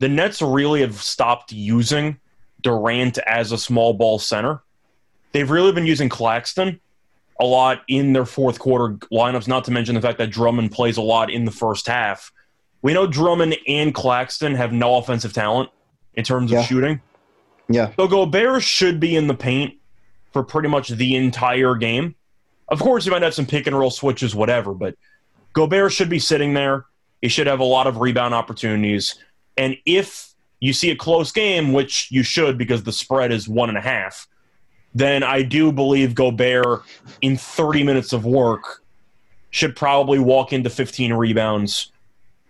the Nets really have stopped using Durant as a small ball center. They've really been using Claxton a lot in their fourth quarter lineups, not to mention the fact that Drummond plays a lot in the first half. We know Drummond and Claxton have no offensive talent in terms of shooting. Yeah. So Gobert should be in the paint for pretty much the entire game. Of course, you might have some pick-and-roll switches, whatever, but Gobert should be sitting there. He should have a lot of rebound opportunities. And if you see a close game, which you should because the spread is 1.5, then I do believe Gobert in 30 minutes of work should probably walk into 15 rebounds.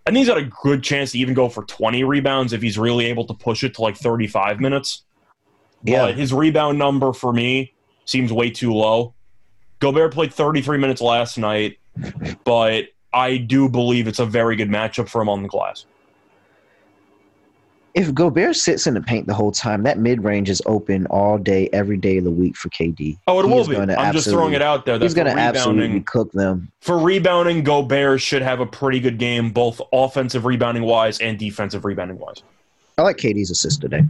I think he's got a good chance to even go for 20 rebounds if he's really able to push it to like 35 minutes. Yeah. But his rebound number for me seems way too low. Gobert played 33 minutes last night, but I do believe it's a very good matchup for him on the glass. If Gobert sits in the paint the whole time, that mid-range is open all day, every day of the week for KD. Oh, it will be. I'm just throwing it out there. He's going to absolutely cook them. For rebounding, Gobert should have a pretty good game, both offensive rebounding-wise and defensive rebounding-wise. I like KD's assist today.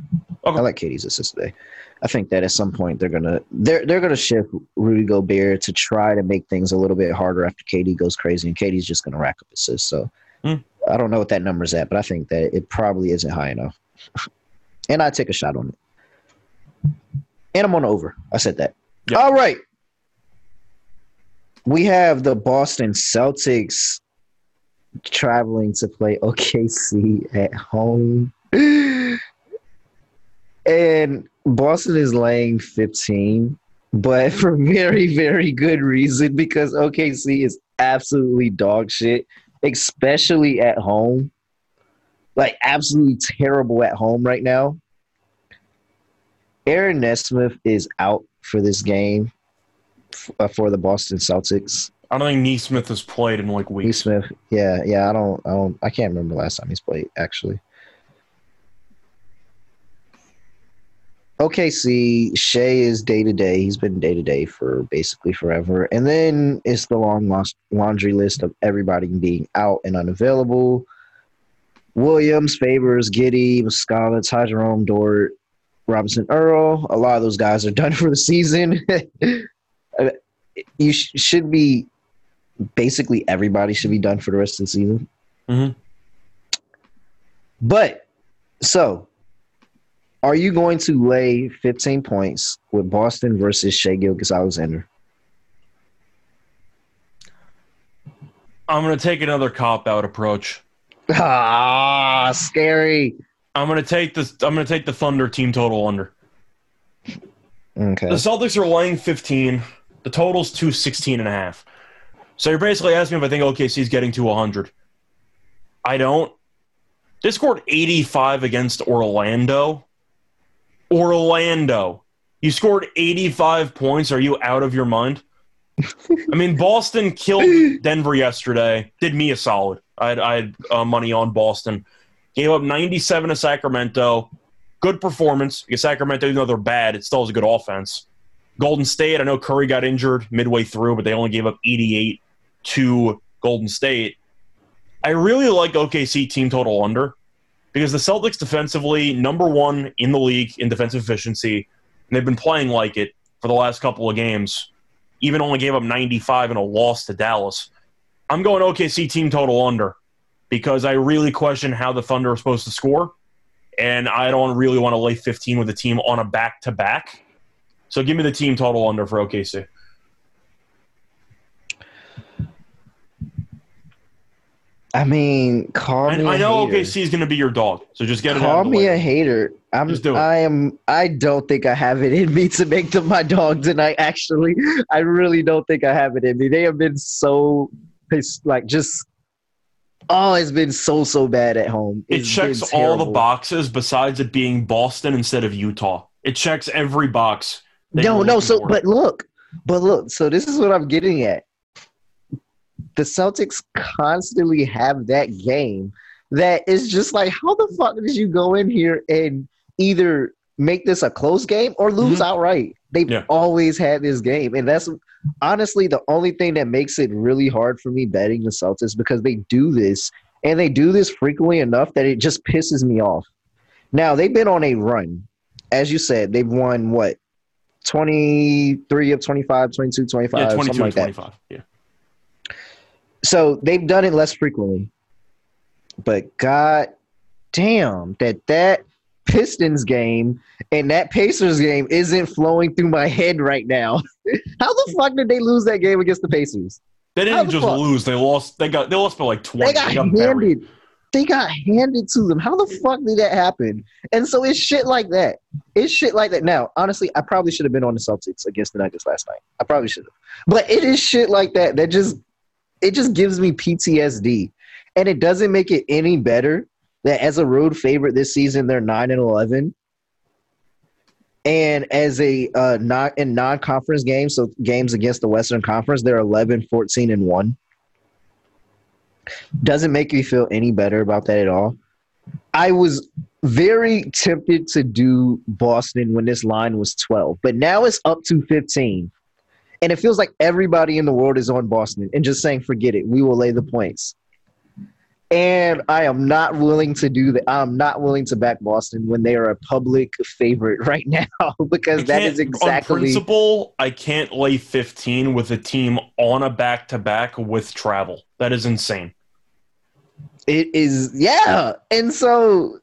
Okay. I think that at some point they're gonna shift Rudy Gobert to try to make things a little bit harder after KD goes crazy, and KD's just going to rack up assists. So. I don't know what that number's at, but I think that it probably isn't high enough. And I take a shot on it. And I'm on over. I said that. Yep. All right. We have the Boston Celtics traveling to play OKC at home. And Boston is laying 15, but for very, very good reason, because OKC is absolutely dog shit. Especially at home, like absolutely terrible at home right now. Aaron Nesmith is out for this game for the Boston Celtics. I don't think Nesmith has played in like weeks. Nesmith, yeah. I can't remember the last time he's played actually. OKC, Shea is day-to-day. He's been day-to-day for basically forever. And then it's the long laundry list of everybody being out and unavailable. Williams, Favors, Giddy, Scarlett, Ty Jerome, Dort, Robinson Earl. A lot of those guys are done for the season. You should be – basically everybody should be done for the rest of the season. Mm-hmm. But so – are you going to lay 15 points with Boston versus Shai Gilgeous-Alexander? I'm going to take another cop-out approach. Ah, scary. I'm going to take the Thunder team total under. Okay. The Celtics are laying 15. The total's 216.5. So you're basically asking if I think OKC's getting to 100. I don't. They scored 85 against Orlando. You scored 85 points. Are you out of your mind? I mean, Boston killed Denver yesterday. Did me a solid. I had money on Boston. Gave up 97 to Sacramento. Good performance. Because Sacramento, even though they're bad, it still is a good offense. Golden State, I know Curry got injured midway through, but they only gave up 88 to Golden State. I really like OKC team total under. Because the Celtics defensively, number one in the league in defensive efficiency, and they've been playing like it for the last couple of games, even only gave up 95 in a loss to Dallas. I'm going OKC team total under because I really question how the Thunder are supposed to score, and I don't really want to lay 15 with a team on a back-to-back. So give me the team total under for OKC. I mean, I know OKC is going to be your dog, so just get it out of the way. Call me a hater. I don't think I have it in me to make them my dog tonight, actually. I really don't think I have it in me. They have been so bad at home. It checks all the boxes besides it being Boston instead of Utah. It checks every box. So this is what I'm getting at. The Celtics constantly have that game that is just like, how the fuck did you go in here and either make this a close game or lose outright? They've always had this game. And that's honestly the only thing that makes it really hard for me betting the Celtics, because they do this, and they do this frequently enough that it just pisses me off. Now, they've been on a run. As you said, they've won, 23 of 25, 22, 25, something like 25. That. Yeah. So they've done it less frequently. But god damn, that Pistons game and that Pacers game isn't flowing through my head right now. How the fuck did they lose that game against the Pacers? They didn't just lose. They lost. They lost by 20. They got handed to them. How the fuck did that happen? And so it's shit like that. Now, honestly, I probably should have been on the Celtics against the Nuggets last night. I probably should have. But it is shit like that that just – it just gives me PTSD, and it doesn't make it any better that as a road favorite this season, they're 9-11, and as a non-conference game, so games against the Western Conference, they're 11-14-1. Doesn't make me feel any better about that at all. I was very tempted to do Boston when this line was 12, but now it's up to 15. And it feels like everybody in the world is on Boston and just saying, forget it. We will lay the points. And I am not willing to do that. I'm not willing to back Boston when they are a public favorite right now, because that is exactly – on principle, I can't lay 15 with a team on a back-to-back with travel. That is insane. It is – yeah. And so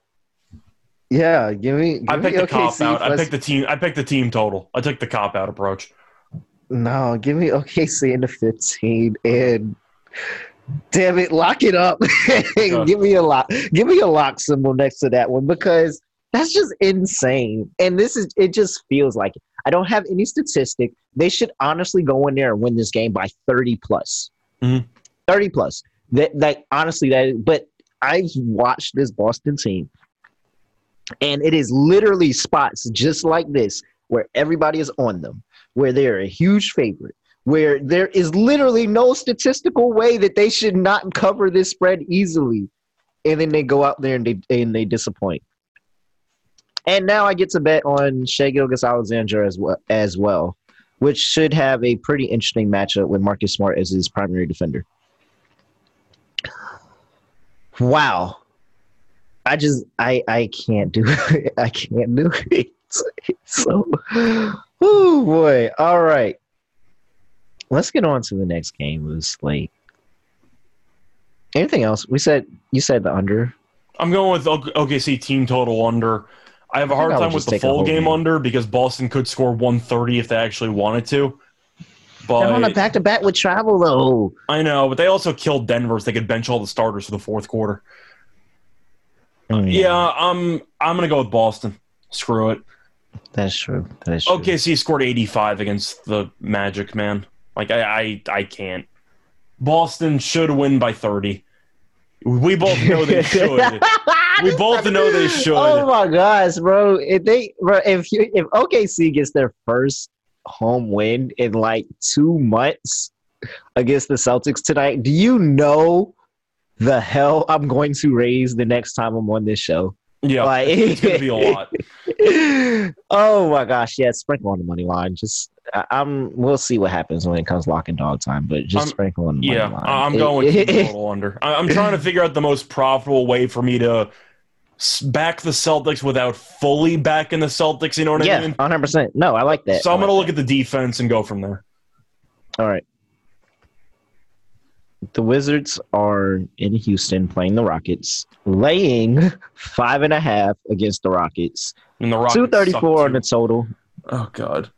– yeah, give me the cop out. I picked the team total. I took the cop-out approach. No, give me OKC in the 15, and damn it, lock it up. Give me a lock symbol next to that one, because that's just insane. And it just feels like it. I don't have any statistic. They should honestly go in there and win this game by 30-plus. Mm-hmm. 30-plus. But I've watched this Boston team, and it is literally spots just like this where everybody is on them, where they're a huge favorite, where there is literally no statistical way that they should not cover this spread easily. And then they go out there and they disappoint. And now I get to bet on Shai Gilgeous-Alexander as well, which should have a pretty interesting matchup with Marcus Smart as his primary defender. Wow. I can't do it. I can't do it. So, oh boy. All right. Let's get on to the next game of the slate. Anything else? You said the under. I'm going with OKC team total under. I have a hard time with the full game under because Boston could score 130 if they actually wanted to. But they're on a back-to-back with travel, though. I know, but they also killed Denver, so they could bench all the starters for the fourth quarter. Oh, yeah, I'm going to go with Boston. Screw it. That's true. OKC scored 85 against the Magic, man. Like, I can't. Boston should win by 30. We both know they should. Oh my gosh, bro! If OKC gets their first home win in like 2 months against the Celtics tonight, do you know the hell I'm going to raise the next time I'm on this show? Yeah, like, it's gonna be a lot. Oh my gosh, yeah! Sprinkle on the money line. Just we'll see what happens when it comes lock and dog time, but just sprinkle on the money line. I'm going with the total under. I'm trying to figure out the most profitable way for me to back the Celtics without fully backing the Celtics. You know what I mean? Yeah, 100%. No, I like that. So I'm gonna look at the defense and go from there. All right. The Wizards are in Houston playing the Rockets, laying 5.5 against the Rockets. And the Rockets 234 on the total. Oh God,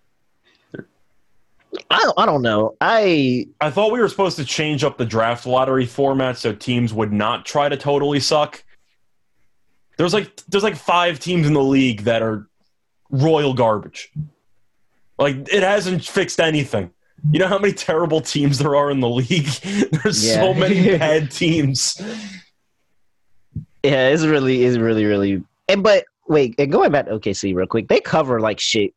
I don't know. I thought we were supposed to change up the draft lottery format so teams would not try to totally suck. There's like 5 teams in the league that are royal garbage. Like it hasn't fixed anything. You know how many terrible teams there are in the league? There's so many bad teams. Yeah, it's really. And going back to OKC real quick, they cover like shit.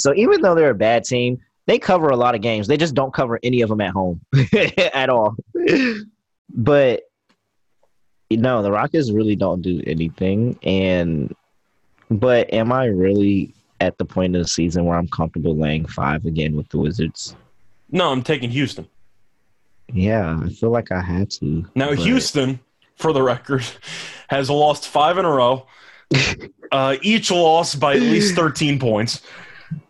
So even though they're a bad team, they cover a lot of games. They just don't cover any of them at home at all. But no, the Rockets really don't do anything. But am I really at the point of the season where I'm comfortable laying 5 again with the Wizards? No, I'm taking Houston. Yeah, I feel like I had to. Now, Houston, for the record, has lost 5 in a row, each loss by at least 13 points.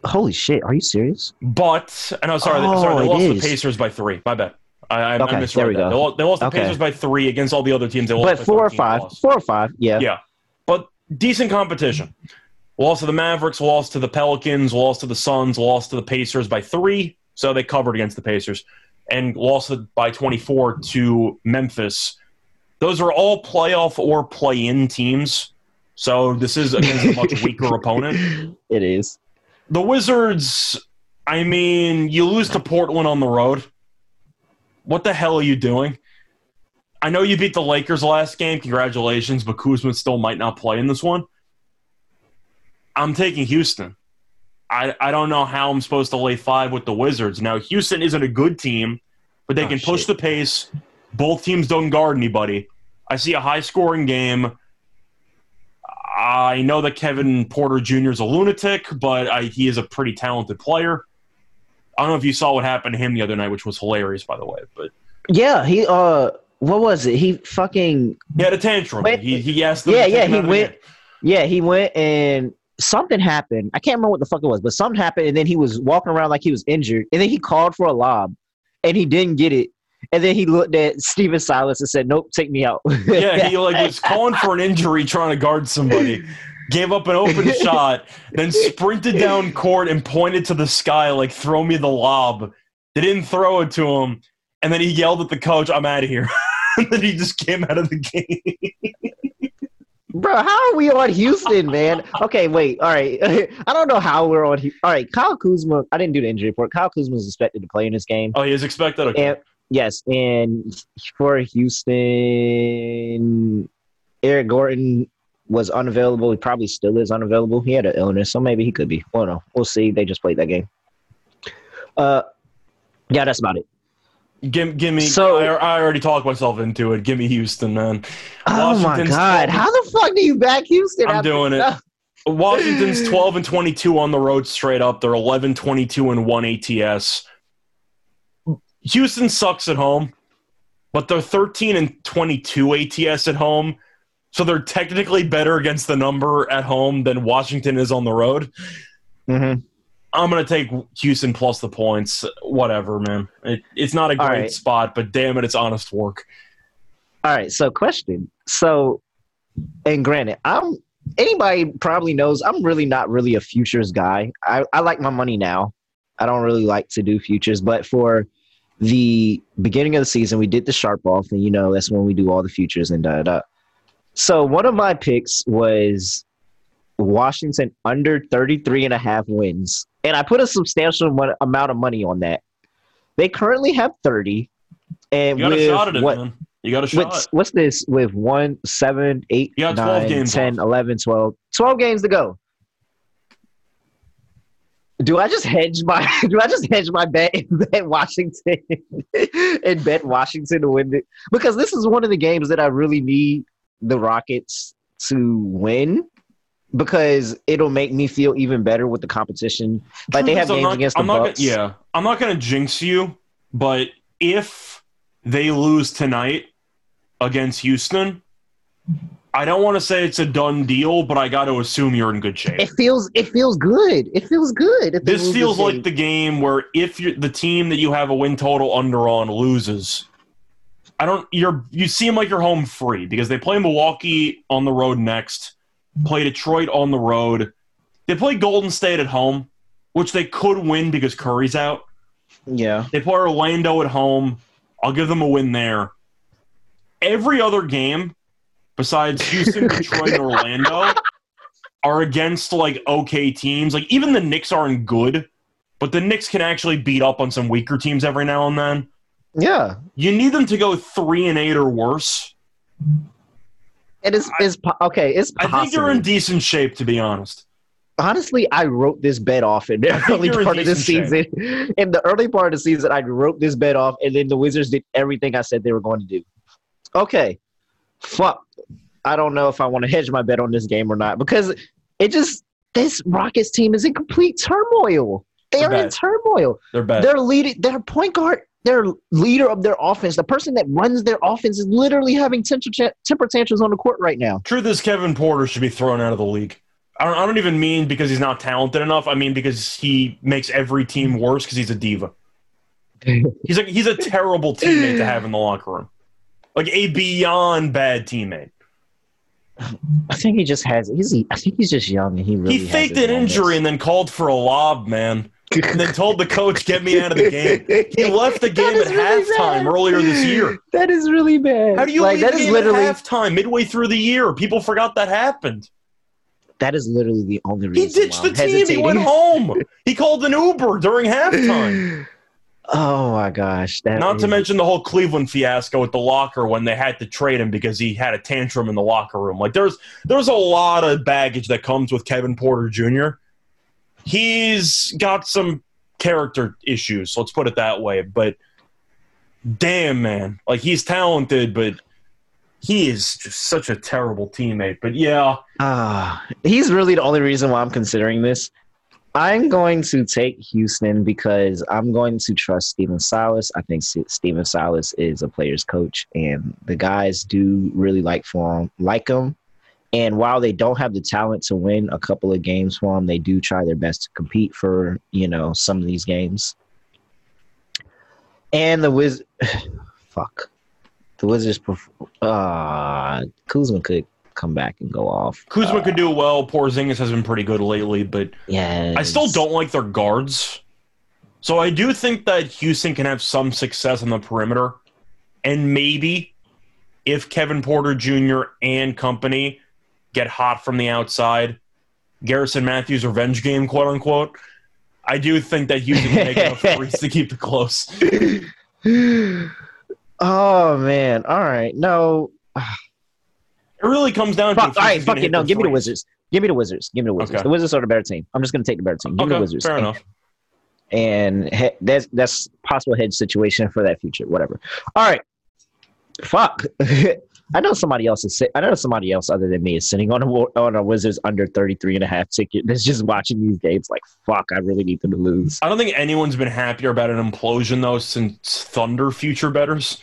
Holy shit, are you serious? They lost the Pacers by 3. My bad. I misread that. They lost the Pacers by 3 against all the other teams. They lost by 4 or 5. Lost. 4 or 5, yeah. Yeah, but decent competition. Lost to the Mavericks, lost to the Pelicans, lost to the Suns, lost to the Pacers by 3, so they covered against the Pacers, and lost by 24 to Memphis. Those are all playoff or play-in teams, so this is against a much weaker opponent. It is. The Wizards, I mean, you lose to Portland on the road. What the hell are you doing? I know you beat the Lakers last game. Congratulations, but Kuzma still might not play in this one. I'm taking Houston. I don't know how I'm supposed to lay 5 with the Wizards. Now, Houston isn't a good team, but they can push the pace. Both teams don't guard anybody. I see a high-scoring game. I know that Kevin Porter Jr. is a lunatic, but he is a pretty talented player. I don't know if you saw what happened to him the other night, which was hilarious, by the way. But yeah, he what was it? He fucking – he had a tantrum. He asked them to take him out of the game. Yeah, he went and – something happened. I can't remember what the fuck it was, but something happened, and then he was walking around like he was injured, and then he called for a lob, and he didn't get it, and then he looked at Steven Silas and said, "Nope, take me out." Yeah, he was calling for an injury, trying to guard somebody, gave up an open shot, then sprinted down court and pointed to the sky like, "Throw me the lob." They didn't throw it to him, and then he yelled at the coach, "I'm out of here." And then he just came out of the game. Bro, how are we on Houston, man? Okay, wait. All right. I don't know how we're on Houston. All right, Kyle Kuzma. I didn't do the injury report. Kyle Kuzma is expected to play in this game. Oh, he is expected? Okay. And for Houston, Eric Gordon was unavailable. He probably still is unavailable. He had an illness, so maybe he could be. Well, no. We'll see. They just played that game. Yeah, that's about it. Give me. So, I already talked myself into it. Give me Houston, man. Oh my God! How the fuck do you back Houston? I'm doing it. Washington's 12-22 on the road straight up. They're 11-22-1 ATS. Houston sucks at home, but they're 13-22 ATS at home. So they're technically better against the number at home than Washington is on the road. Mm-hmm. I'm going to take Houston plus the points. Whatever, man. It's not a great spot, but damn it, it's honest work. All right, so question. So, and granted, anybody probably knows I'm not really a futures guy. I like my money now. I don't really like to do futures, but for the beginning of the season, we did the sharp off, and, you know, that's when we do all the futures and da-da-da. So one of my picks was Washington under 33.5 wins, and I put a substantial amount of money on that. They currently have 30. And you got a shot at it, man. You got a shot. What's this with 1, 7, 8, 9, 10, 11, 12. 12 games to go. Do I just hedge my bet and bet Washington and bet Washington to win it? Because this is one of the games that I really need the Rockets to win, because it'll make me feel even better with the competition. Like, they have games against the Bucks. Yeah, I'm not going to jinx you, but if they lose tonight against Houston, I don't want to say it's a done deal, but I got to assume you're in good shape. It feels good. It feels good. This feels like the game where if the team that you have a win total under on loses, you seem like you're home free, because they play Milwaukee on the road next, play Detroit on the road. They play Golden State at home, which they could win because Curry's out. Yeah. They play Orlando at home. I'll give them a win there. Every other game besides Houston, Detroit, and Orlando are against, like, okay teams. Like, even the Knicks aren't good, but the Knicks can actually beat up on some weaker teams every now and then. Yeah. You need them to go 3-8 or worse. It is okay. It's possible. I think you're in decent shape, to be honest. Honestly, I wrote this bet off in the early part of the season. In the early part of the season, I wrote this bet off, and then the Wizards did everything I said they were going to do. Okay. Fuck. I don't know if I want to hedge my bet on this game or not, because this Rockets team is in complete turmoil. They're bad. Their point guard, their leader of their offense, the person that runs their offense, is literally having temper tantrums on the court right now. Truth is, Kevin Porter should be thrown out of the league. I don't even mean because he's not talented enough. I mean because he makes every team worse because he's a diva. He's a terrible teammate to have in the locker room. Like, a beyond bad teammate. I think he just has it. I think he's just young, and he faked an injury and then called for a lob, man. And then told the coach, "Get me out of the game." He left the game at halftime earlier this year. That is really bad. How do you leave the game at halftime, midway through the year? People forgot that happened. That is literally the only reason. He ditched the team. He went home. He called an Uber during halftime. Oh my gosh! Not to mention the whole Cleveland fiasco with the locker when they had to trade him because he had a tantrum in the locker room. Like, there's a lot of baggage that comes with Kevin Porter Jr. He's got some character issues, let's put it that way. But damn, man, like, he's talented, but he is just such a terrible teammate. But yeah, he's really the only reason why I'm considering this. I'm going to take Houston because I'm going to trust Steven Silas. I think Steven Silas is a player's coach, and the guys do really like him. And while they don't have the talent to win a couple of games for him, they do try their best to compete for, you know, some of these games. And the Wizards – fuck. The Wizards Kuzma could – come back and go off. Kuzma could do well. Porzingis has been pretty good lately, but yes. I still don't like their guards. So I do think that Houston can have some success on the perimeter. And maybe if Kevin Porter Jr. and company get hot from the outside, Garrison Matthews revenge game, quote unquote, I do think that Houston can make enough threes to keep it close. Oh, man. All right. No. It really comes down to... All right, fuck it. No, give me the Wizards. Okay. The Wizards are the better team. I'm just going to take the better team. Give me the Wizards. Fair enough. And that's possible hedge situation for that future. Whatever. All right. Fuck. I know somebody else is. I know somebody else other than me is sitting on a Wizards under 33.5 ticket. That's just watching these games like, fuck, I really need them to lose. I don't think anyone's been happier about an implosion though since Thunder future bettors.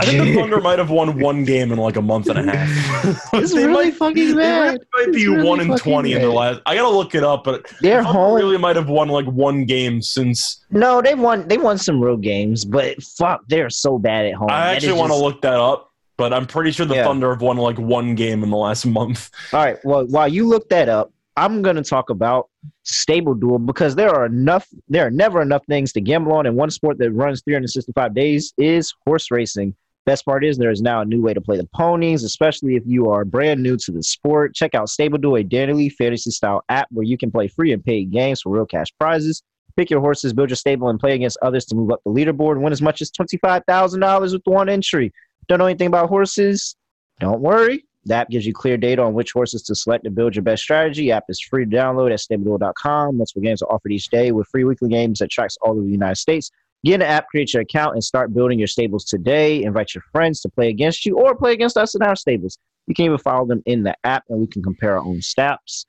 I think the Thunder might have won one game in like a month and a half. It's really might, fucking bad. They might be really 1-20 in their last. I gotta look it up, but they're home. Really might have won like one game since. No, they won. They won some real games, but fuck, they're so bad at home. I actually want to look that up, but I'm pretty sure the Thunder have won like one game in the last month. All right. Well, while you look that up, I'm gonna talk about Stable Duel because there are never enough things to gamble on, and one sport that runs 365 days is horse racing. Best part is there is now a new way to play the ponies, especially if you are brand new to the sport. Check out Stable Duel, a daily fantasy-style app where you can play free and paid games for real cash prizes. Pick your horses, build your stable, and play against others to move up the leaderboard and win as much as $25,000 with one entry. Don't know anything about horses? Don't worry. The app gives you clear data on which horses to select to build your best strategy. The app is free to download at StableDuel.com. Multiple games are offered each day with free weekly games that tracks all over the United States. Get an app, create your account, and start building your stables today. Invite your friends to play against you or play against us in our stables. You can even follow them in the app, and we can compare our own stats.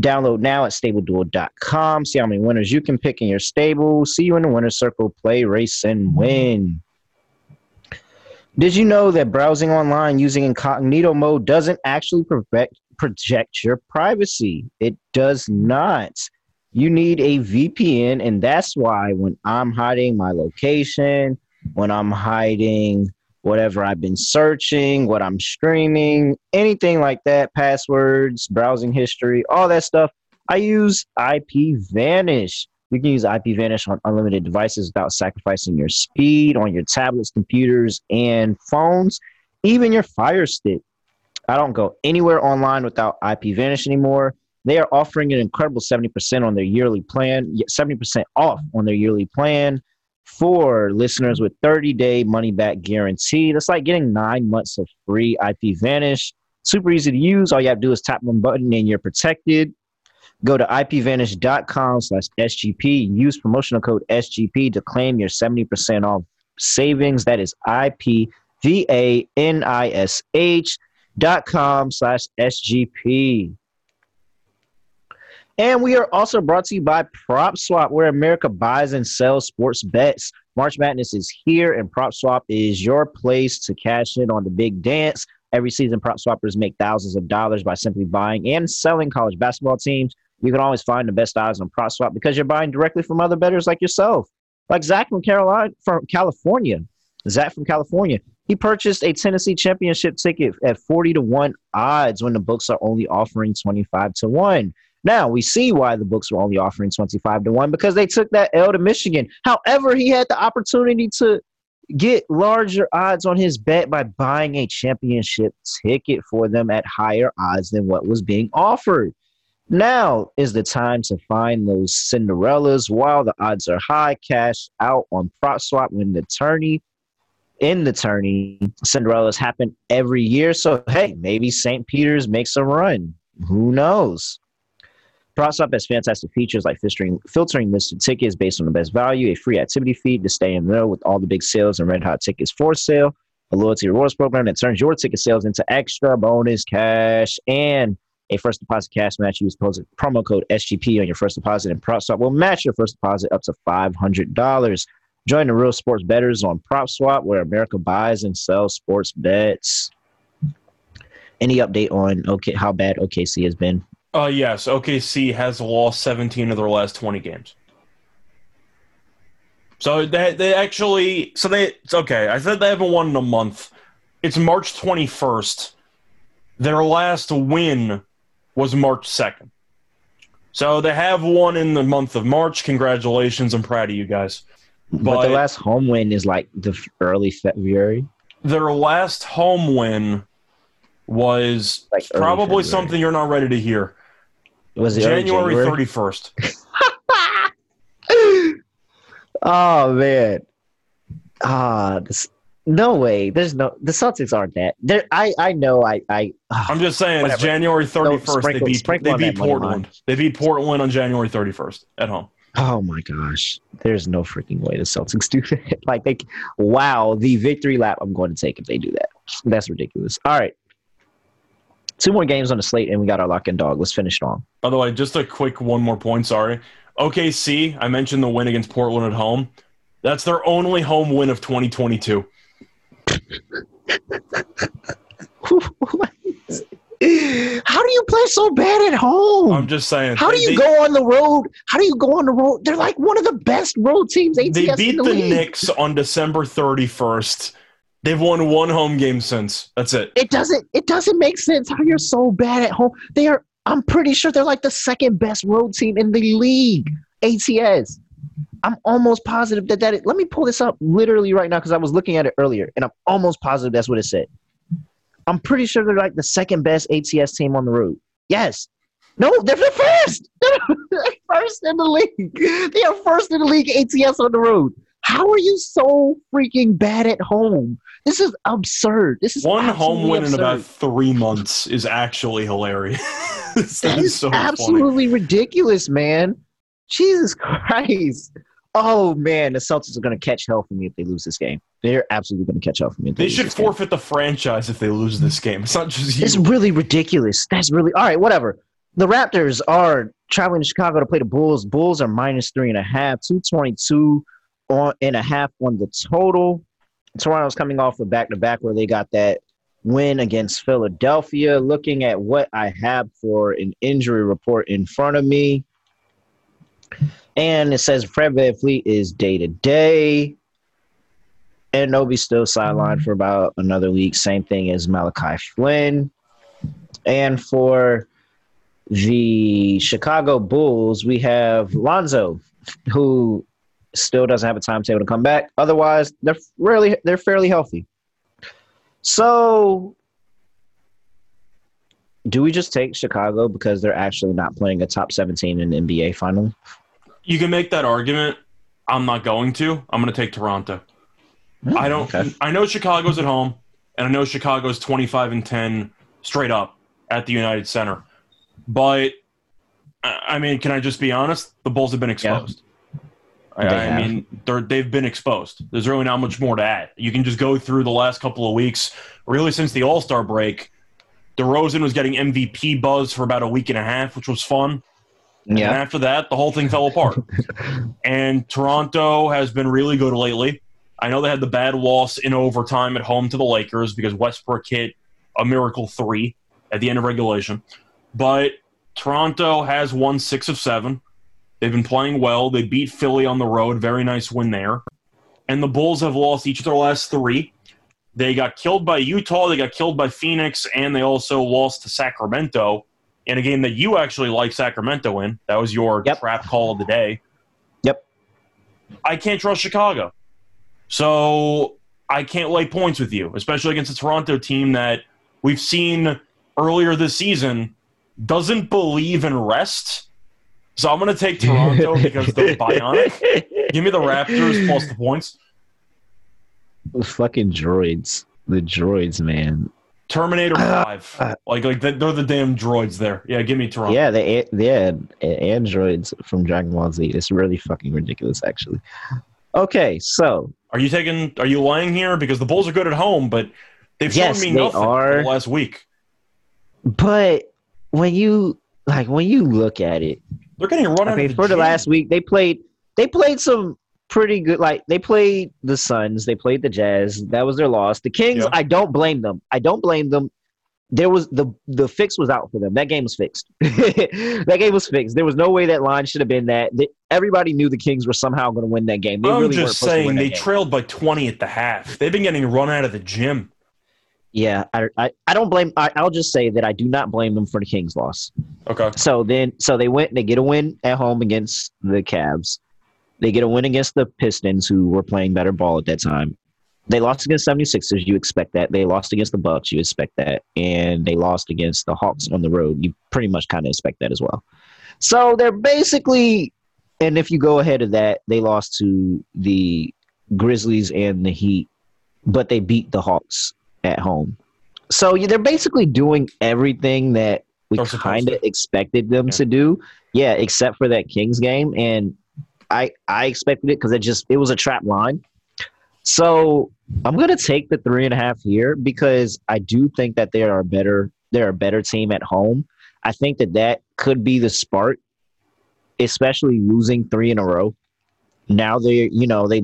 Download now at StableDuel.com. See how many winners you can pick in your stable. See you in the winner's circle. Play, race, and win. Did you know that browsing online using incognito mode doesn't actually protect your privacy? It does not. You need a VPN, and that's why when I'm hiding my location, when I'm hiding whatever I've been searching, what I'm streaming, anything like that, passwords, browsing history, all that stuff, I use IPVanish. You can use IPVanish on unlimited devices without sacrificing your speed on your tablets, computers, and phones, even your Fire Stick. I don't go anywhere online without IPVanish anymore. They are offering an incredible 70% on their yearly plan, 70% off on their yearly plan for listeners with 30-day money-back guarantee. That's like getting 9 months of free IPVanish. Super easy to use. All you have to do is tap one button and you're protected. Go to IPVanish.com/SGP and use promotional code SGP to claim your 70% off savings. That is IPVanish.com/SGP. And we are also brought to you by PropSwap, where America buys and sells sports bets. March Madness is here, and PropSwap is your place to cash in on the big dance. Every season, PropSwappers make thousands of dollars by simply buying and selling college basketball teams. You can always find the best odds on PropSwap because you're buying directly from other bettors like yourself. Like Zach from California. He purchased a Tennessee championship ticket at 40-1 odds when the books are only offering 25-1. Now, we see why the books were only offering 25-1 because they took that L to Michigan. However, he had the opportunity to get larger odds on his bet by buying a championship ticket for them at higher odds than what was being offered. Now is the time to find those Cinderellas while the odds are high. Cash out on PropSwap when the tourney Cinderellas happen every year. So, hey, maybe St. Peter's makes a run. Who knows? PropSwap has fantastic features like filtering listed tickets based on the best value, a free activity feed to stay in the know with all the big sales and red-hot tickets for sale, a loyalty rewards program that turns your ticket sales into extra bonus cash, and a first deposit cash match. Use promo code SGP on your first deposit, and PropSwap will match your first deposit up to $500. Join the real sports bettors on PropSwap, where America buys and sells sports bets. Any update on how bad OKC has been? Yes, OKC has lost 17 of their last 20 games. So I said they haven't won in a month. It's March 21st. Their last win was March 2nd. So they have won in the month of March. Congratulations, I'm proud of you guys. But their last home win is like the early February. Their last home win was like probably something you're not ready to hear. Was it January 31st? Oh man! No way. There's no. The Celtics aren't that. I'm just saying it's January 31st. No, they beat Portland. They beat Portland on January 31st at home. Oh my gosh! There's no freaking way the Celtics do that. The victory lap I'm going to take if they do that. That's ridiculous. All right. Two more games on the slate, and we got our lock-in dog. Let's finish strong. By the way, just a quick one more point, sorry. OKC, I mentioned the win against Portland at home. That's their only home win of 2022. How do you play so bad at home? I'm just saying. How do you go on the road? How do you go on the road? They're like one of the best road teams. ATS they beat the Knicks on December 31st. They've won one home game since. That's it. It doesn't make sense how you're so bad at home. I'm pretty sure they're like the second best road team in the league. ATS. I'm almost positive that let me pull this up literally right now because I was looking at it earlier, and I'm almost positive that's what it said. I'm pretty sure they're like the second best ATS team on the road. Yes. No, they're the first. They're first in the league. They are first in the league ATS on the road. How are you so freaking bad at home? This is absurd. This is one home win absurd. In about 3 months is actually hilarious. that is so absolutely funny. Ridiculous, man. Jesus Christ. Oh, man, the Celtics are going to catch hell for me if they lose this game. They're absolutely going to catch hell for me. They should forfeit the franchise if they lose this game. It's not just you. It's really ridiculous. That's really – all right, whatever. The Raptors are traveling to Chicago to play the Bulls. Bulls are -3.5, 222.5 on the total. Toronto's coming off the back-to-back where they got that win against Philadelphia. Looking at what I have for an injury report in front of me. And it says Fred VanVleet is day-to-day. And Nobi's still sidelined for about another week. Same thing as Malachi Flynn. And for the Chicago Bulls, we have Lonzo, who still doesn't have a timetable to come back. Otherwise, they're fairly healthy. So, do we just take Chicago because they're actually not playing a top 17 in the NBA finally? You can make that argument. I'm not going to. I'm going to take Toronto. I don't. Okay. I know Chicago's at home, and I know Chicago's 25-10 straight up at the United Center. But I mean, can I just be honest? The Bulls have been exposed. Yeah, they've been exposed. There's really not much more to add. You can just go through the last couple of weeks, really since the All-Star break. DeRozan was getting MVP buzz for about a week and a half, which was fun. Yeah. And after that, the whole thing fell apart. And Toronto has been really good lately. I know they had the bad loss in overtime at home to the Lakers because Westbrook hit a miracle three at the end of regulation. But Toronto has won 6 of 7. They've been playing well. They beat Philly on the road. Very nice win there. And the Bulls have lost each of their last 3. They got killed by Utah. They got killed by Phoenix. And they also lost to Sacramento in a game that you actually like Sacramento in. That was your trap call of the day. Yep. I can't trust Chicago. So I can't lay points with you, especially against a Toronto team that we've seen earlier this season doesn't believe in rest. So I'm going to take Toronto because they're bionic. Give me the Raptors plus the points. The fucking droids. The droids, man. Terminator 5. Like they're the damn droids there. Yeah, give me Toronto. Yeah, androids from Dragon Ball Z. It's really fucking ridiculous, actually. Okay, so are you lying here? Because the Bulls are good at home, but they've shown me nothing for the last week. But when you look at it, they're getting run out of the gym. The last week, they played some pretty good. Like they played the Suns, they played the Jazz. That was their loss. The Kings, I don't blame them. There was the fix was out for them. That game was fixed. There was no way that line should have been that. Everybody knew the Kings were somehow going to win that game. They trailed by 20 at the half. They've been getting run out of the gym. Yeah, I don't blame. I'll just say that I do not blame them for the Kings loss. Okay. So they went and they get a win at home against the Cavs. They get a win against the Pistons, who were playing better ball at that time. They lost against 76ers. You expect that. They lost against the Bucks. You expect that. And they lost against the Hawks on the road. You pretty much kind of expect that as well. So they're basically – and if you go ahead of that, they lost to the Grizzlies and the Heat, but they beat the Hawks at home. So they're basically doing everything that we kind of expected them to do. Yeah, except for that Kings game. And I expected it because it was a trap line. So I'm going to take the 3.5 here because I do think that they're a better team at home. I think that could be the spark, especially losing 3 in a row. Now they've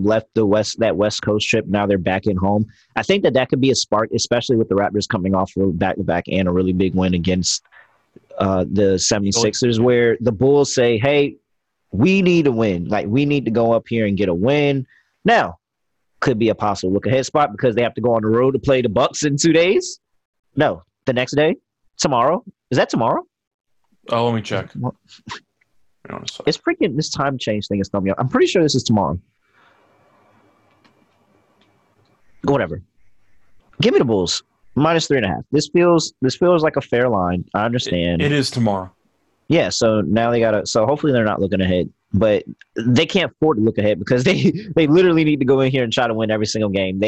left that West Coast trip. Now they're back in home. I think that could be a spark, especially with the Raptors coming off a back-to-back and a really big win against the 76ers, where the Bulls say, hey, we need a win. Like, we need to go up here and get a win. Now, could be a possible look-ahead spot because they have to go on the road to play the Bucks in 2 days. No, the next day, tomorrow. Is that tomorrow? Oh, let me check. It's freaking – this time change thing is coming up. I'm pretty sure this is tomorrow. Whatever. Give me the Bulls. -3.5. This feels like a fair line. I understand. It is tomorrow. Yeah, so now they got to – so hopefully they're not looking ahead. But they can't afford to look ahead because they literally need to go in here and try to win every single game.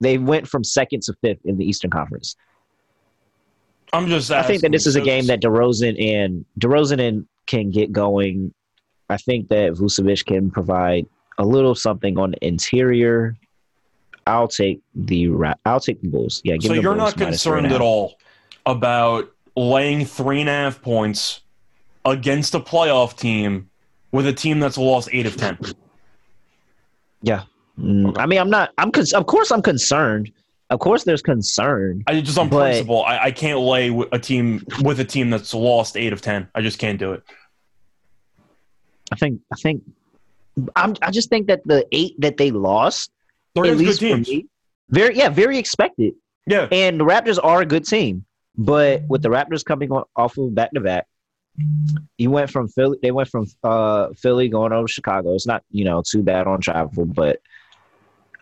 They went from 2nd to 5th in the Eastern Conference. I'm just asking. I think that this is a game that DeRozan can get going. I think that Vucevic can provide a little something on the interior. I'll take the Bulls. Yeah. So you're not concerned at all about laying 3.5 points against a playoff team with a team that's lost 8 of 10. Yeah. I mean, I'm not. Of course, I'm concerned. Of course, there's concern. Principle, I can't lay with a team that's lost 8 of 10. I just can't do it. I just think that the 8 that they lost, at least for me, very expected. Yeah, and the Raptors are a good team, but with the Raptors coming off of back-to-back, you went from Philly. They went from Philly going over to Chicago. It's not too bad on travel, but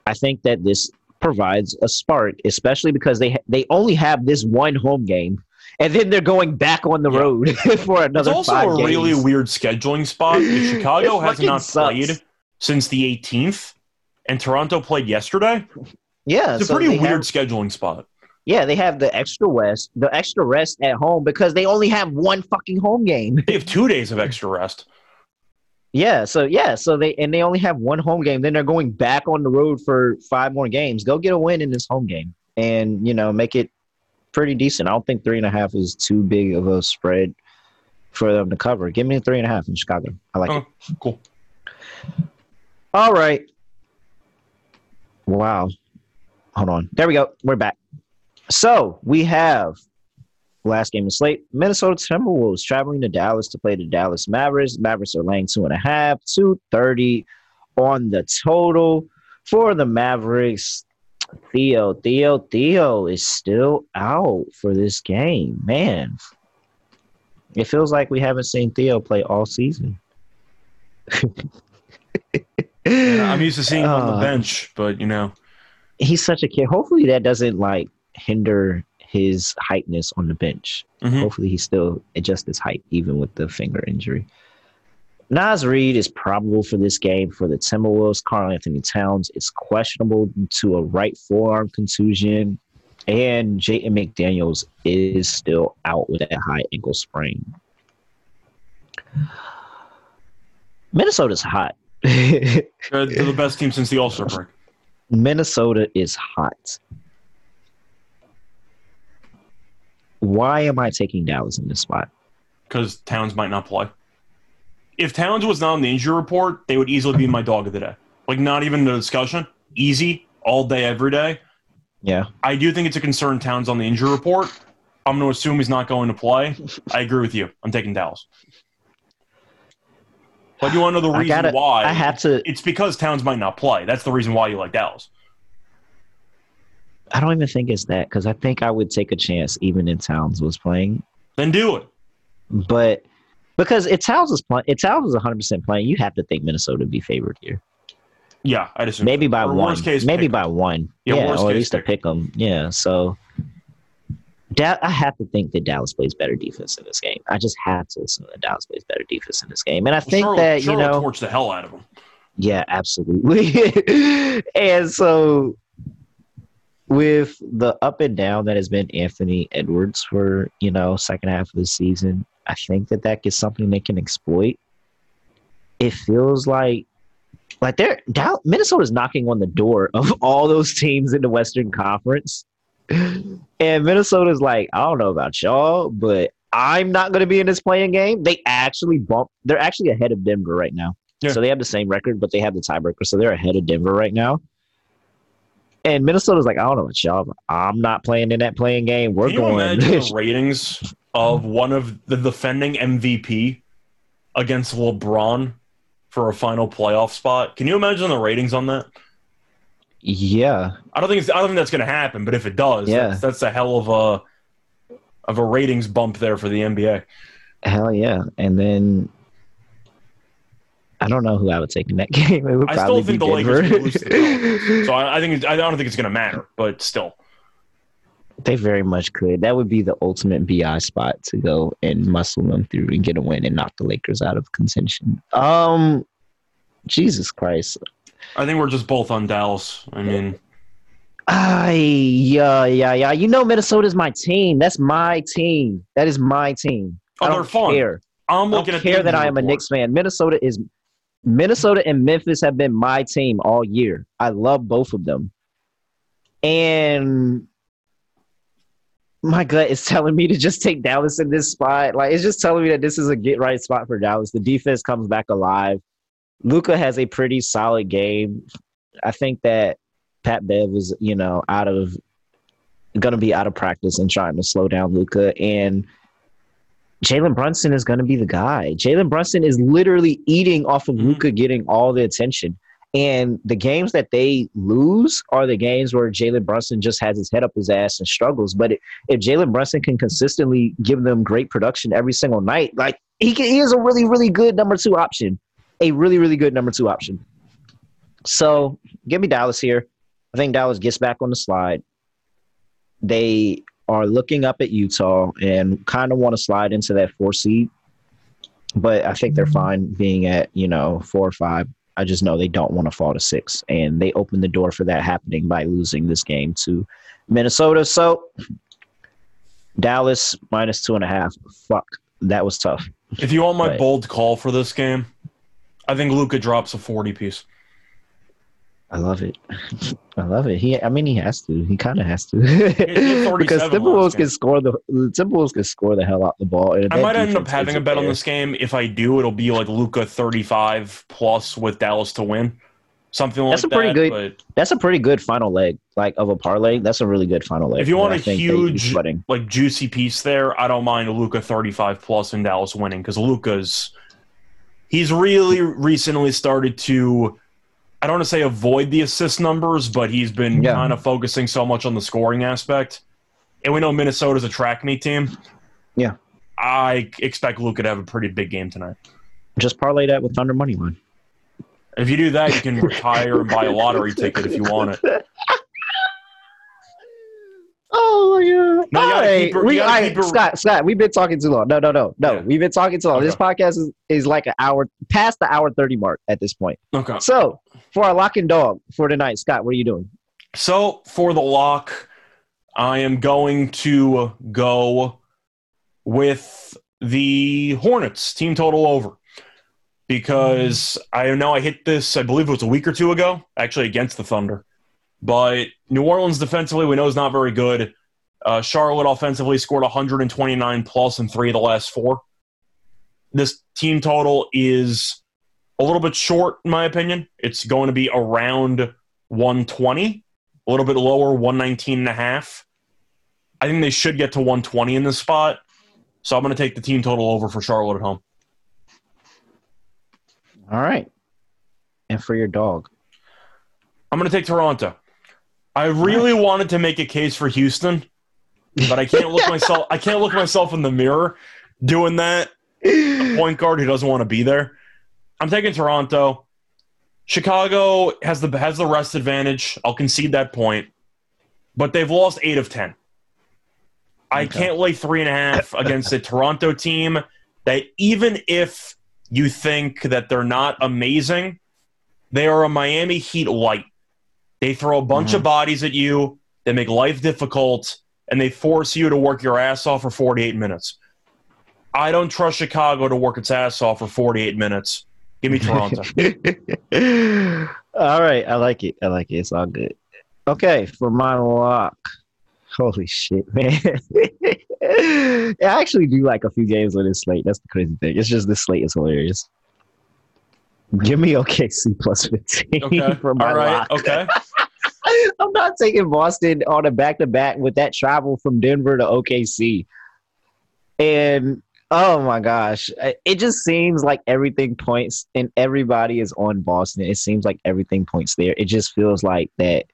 I think that this provides a spark, especially because they only have this one home game, and then they're going back on the road for another 5 games. It's also a really weird scheduling spot. Chicago has not played since the 18th, and Toronto played yesterday. Yeah. It's a pretty weird scheduling spot. Yeah, they have the extra rest at home because they only have one fucking home game. They have 2 days of extra rest. So they only have one home game. Then they're going back on the road for 5 more games. Go get a win in this home game and, make it pretty decent. I don't think 3.5 is too big of a spread for them to cover. Give me a 3.5 in Chicago. I like it. Cool. All right. Wow. Hold on. There we go. We're back. So we have last game of slate, Minnesota Timberwolves traveling to Dallas to play the Dallas Mavericks. Mavericks are laying 2.5, 230 on the total for the Mavericks. Theo is still out for this game. Man, it feels like we haven't seen Theo play all season. I'm used to seeing him on the bench, but he's such a kid. Hopefully that doesn't hinder his heightness on the bench. Mm-hmm. Hopefully he still adjusts his height even with the finger injury. Naz Reid is probable for this game for the Timberwolves. Karl Anthony Towns is questionable to a right forearm contusion, and Jaden McDaniels is still out with that high ankle sprain. Minnesota's hot. They're the best team since the All-Star break. Minnesota is hot. Why am I taking Dallas in this spot? Because Towns might not play. If Towns was not on the injury report, they would easily be my dog of the day. Not even the discussion. Easy, all day, every day. Yeah. I do think it's a concern Towns on the injury report. I'm going to assume he's not going to play. I agree with you. I'm taking Dallas. But you want to know the reason why? I have to. It's because Towns might not play. That's the reason why you like Dallas. I don't even think it's that, because I think I would take a chance even if Towns was playing. Then do it. But because if Towns is 100% playing, you have to think Minnesota would be favored here. Yeah, I just maybe by one. Worst case maybe by one. Yeah, or at least to pick them. Yeah, so I have to think that Dallas plays better defense in this game. I just have to assume that Dallas plays better defense in this game, and I think that Charlotte torch the hell out of them. Yeah, absolutely. And so, with the up and down that has been Anthony Edwards for, second half of the season, I think that gets something they can exploit. It feels like like they're down, Minnesota's knocking on the door of all those teams in the Western Conference. And Minnesota's like, I don't know about y'all, but I'm not going to be in this play-in game. They actually bumped. They're actually ahead of Denver right now. Yeah. So they have the same record, but they have the tiebreaker. So they're ahead of Denver right now. And Minnesota's like, I don't know what y'all, but I'm not playing in that play-in game. We're going to ratings of one of the defending MVP against LeBron for a final playoff spot. Can you imagine the ratings on that? Yeah. I don't think that's going to happen, but if it does, yeah, that's a hell of a ratings bump there for the NBA. Hell yeah. And then I don't know who I would take in that game. I still think the Lakers would lose to Dallas. So I don't think it's going to matter, but still. They very much could. That would be the ultimate BI spot to go and muscle them through and get a win and knock the Lakers out of contention. Jesus Christ. I think we're just both on Dallas. I mean, yeah. You know, Minnesota's my team. That's my team. That is my team. Oh, I don't care. I'm looking I don't care that I am a Knicks fan. Minnesota and Memphis have been my team all year. I love both of them, and my gut is telling me to just take Dallas in this spot. Like, it's just telling me that this is a get right spot for Dallas. The defense comes back alive. Luka has a pretty solid game. I think that Pat Bev is, going to be out of practice and trying to slow down Luka. And Jalen Brunson is going to be the guy. Jalen Brunson is literally eating off of Luka getting all the attention. And the games that they lose are the games where Jalen Brunson just has his head up his ass and struggles. But if Jalen Brunson can consistently give them great production every single night, like he is a really, really good number two option. A really, really good number two option. So, give me Dallas here. I think Dallas gets back on the slide. They are looking up at Utah and kind of want to slide into that 4 seed. But I think they're fine being at, 4 or 5. I just know they don't want to fall to 6. And they open the door for that happening by losing this game to Minnesota. So, Dallas minus 2.5. Fuck, that was tough. If you want my bold call for this game, I think Luka drops a 40-piece. I love it. He has to. He kind of has to. Because Timberwolves can score the hell out the ball. I might end up having a bet on this game. If I do, it'll be like Luka 35+ with Dallas to win. Something like that. That's a pretty good final leg, like of a parlay. That's a really good final leg. If you want a huge, like juicy piece there, I don't mind Luka 35+ and Dallas winning because Luka's. He's really recently started to, I don't want to say avoid the assist numbers, but he's been kind of focusing so much on the scoring aspect. And we know Minnesota's a track meet team. Yeah. I expect Luka to have a pretty big game tonight. Just parlay that with Thunder Moneyline. If you do that, you can retire and buy a lottery ticket if you want it. Oh, yeah. No, Scott, we've been talking too long. No. Yeah. We've been talking too long. Okay. This podcast is like an hour, past the hour 30 mark at this point. Okay. So, for our lock and dog for tonight, Scott, what are you doing? So, for the lock, I am going to go with the Hornets, team total over. Because I know I hit this, I believe it was a week or two ago, actually against the Thunder. But New Orleans defensively, we know is not very good. Charlotte offensively scored 129+ in 3 of the last 4. This team total is a little bit short, in my opinion. It's going to be around 120, a little bit lower, 119.5. I think they should get to 120 in this spot. So I'm going to take the team total over for Charlotte at home. All right. And for your dog? I'm going to take Toronto. I really wanted to make a case for Houston, but I can't look myself. I can't look myself in the mirror doing that. A point guard who doesn't want to be there. I'm taking Toronto. Chicago has the rest advantage. I'll concede that point, but they've lost 8 of 10. I can't lay 3.5 against a Toronto team that, even if you think that they're not amazing, they are a Miami Heat light. They throw a bunch of bodies at you, they make life difficult, and they force you to work your ass off for 48 minutes. I don't trust Chicago to work its ass off for 48 minutes. Give me Toronto. All right. I like it. I like it. It's all good. Okay. For my lock. Holy shit, man. I actually do like a few games with this slate. That's the crazy thing. It's just this slate is hilarious. Give me OKC plus 15 for my lock. Okay. I'm not taking Boston on a back-to-back with that travel from Denver to OKC. And, oh, my gosh. It just seems like everything points and everybody is on Boston. It seems like everything points there. It just feels like that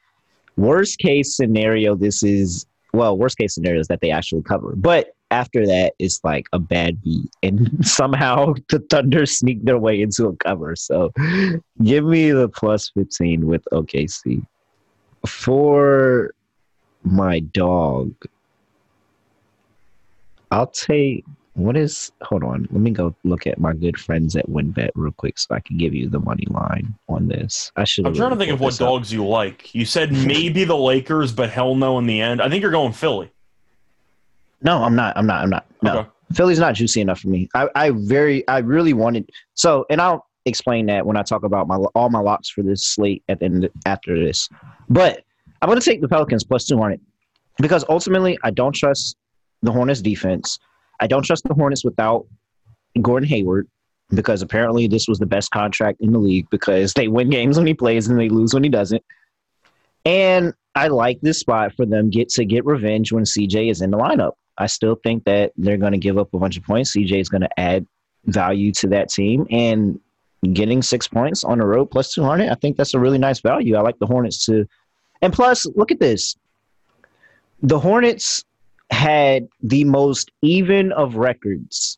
worst-case scenario, this is – well, worst-case scenario is that they actually cover. But after that, it's like a bad beat. And somehow the Thunder sneak their way into a cover. So give me the plus 15 with OKC. For my dog, I'll take hold on, let me go look at my good friends at WynnBET real quick so I can give you the money line on this. I'm trying to think of what dogs you like. You said maybe the Lakers, but hell no in the end. I think you're going Philly. No, I'm not. No. Okay. Philly's not juicy enough for me. I really wanted so, and I'll explain that when I talk about all my locks for this slate at the end after this. But I'm going to take the Pelicans plus 200 because ultimately I don't trust the Hornets defense. I don't trust the Hornets without Gordon Hayward because apparently this was the best contract in the league because they win games when he plays and they lose when he doesn't. And I like this spot for them to get revenge when CJ is in the lineup. I still think that they're going to give up a bunch of points. CJ is going to add value to that team, and getting 6 points on the road plus 200, I think that's a really nice value. I like the Hornets too. And plus, look at this. The Hornets had the most even of records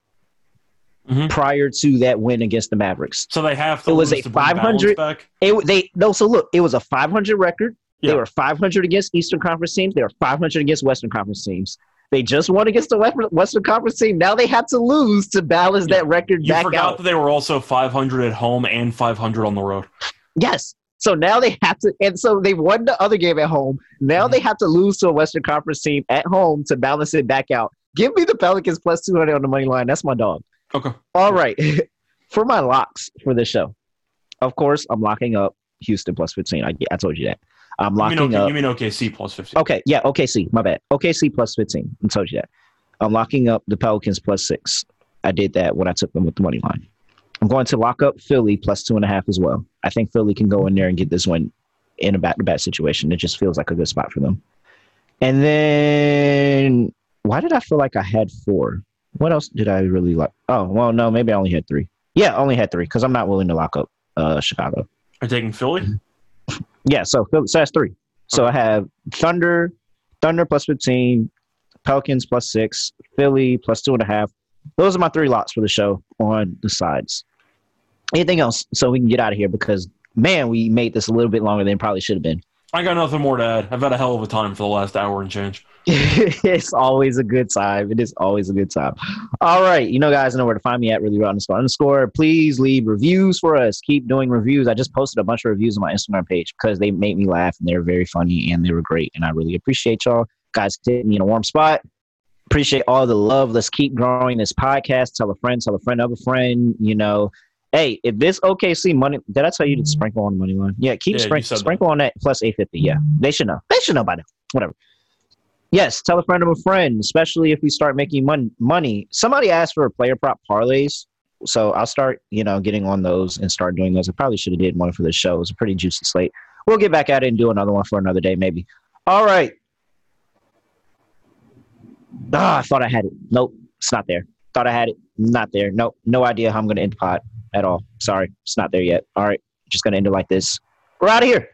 prior to that win against the Mavericks. So they have to lose to bring balance back? It was a 500 record. Yeah. They were 500 against Eastern Conference teams. They were 500 against Western Conference teams. They just won against the Western Conference team. Now they have to lose to balance that record back out. You forgot that they were also 500 at home and 500 on the road. Yes. So now they have to – and so they won the other game at home. Now they have to lose to a Western Conference team at home to balance it back out. Give me the Pelicans plus 200 on the money line. That's my dog. Okay. All right. For my locks for this show, of course, I'm locking up Houston plus 15. I told you that. I'm locking up. You mean OKC plus 15? Okay, yeah, OKC. My bad. OKC plus 15. I told you that. I'm locking up the Pelicans plus 6. I did that when I took them with the money line. I'm going to lock up Philly plus 2.5 as well. I think Philly can go in there and get this one in a back-to-back situation. It just feels like a good spot for them. And then, why did I feel like I had 4? What else did I really like? Oh, well, no, maybe I only had 3. Yeah, I only had 3 because I'm not willing to lock up Chicago. Are you taking Philly? Yeah, so that's 3. So I have Thunder plus 15, Pelicans plus 6, Philly plus 2.5. Those are my 3 lots for the show on the sides. Anything else so we can get out of here because, man, we made this a little bit longer than it probably should have been. I got nothing more to add. I've had a hell of a time for the last hour and change. It's always a good time. It is always a good time. All right. You know, guys, know where to find me at @reallyraw_. Please leave reviews for us. Keep doing reviews. I just posted a bunch of reviews on my Instagram page because they made me laugh and they were very funny and they were great. And I really appreciate y'all. Guys, hit me in a warm spot. Appreciate all the love. Let's keep growing this podcast. Tell a friend of a friend, you know. Hey, if this OKC money – did I tell you to sprinkle on the money line? Yeah, sprinkle on that plus 850. Yeah, they should know. They should know by now. Whatever. Yes, tell a friend of a friend, especially if we start making money. Somebody asked for a player prop parlays, so I'll start getting on those and start doing those. I probably should have did one for this show. It was a pretty juicy slate. We'll get back at it and do another one for another day maybe. All right. I thought I had it. Nope, it's not there. Thought I had it. Not there. Nope, no idea how I'm going to end the pod. At all. Sorry, it's not there yet. All right, just gonna end it like this. We're out of here.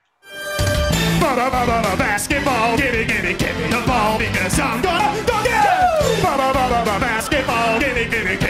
Basketball, give me the ball because I'm gonna go get it. Basketball, give me.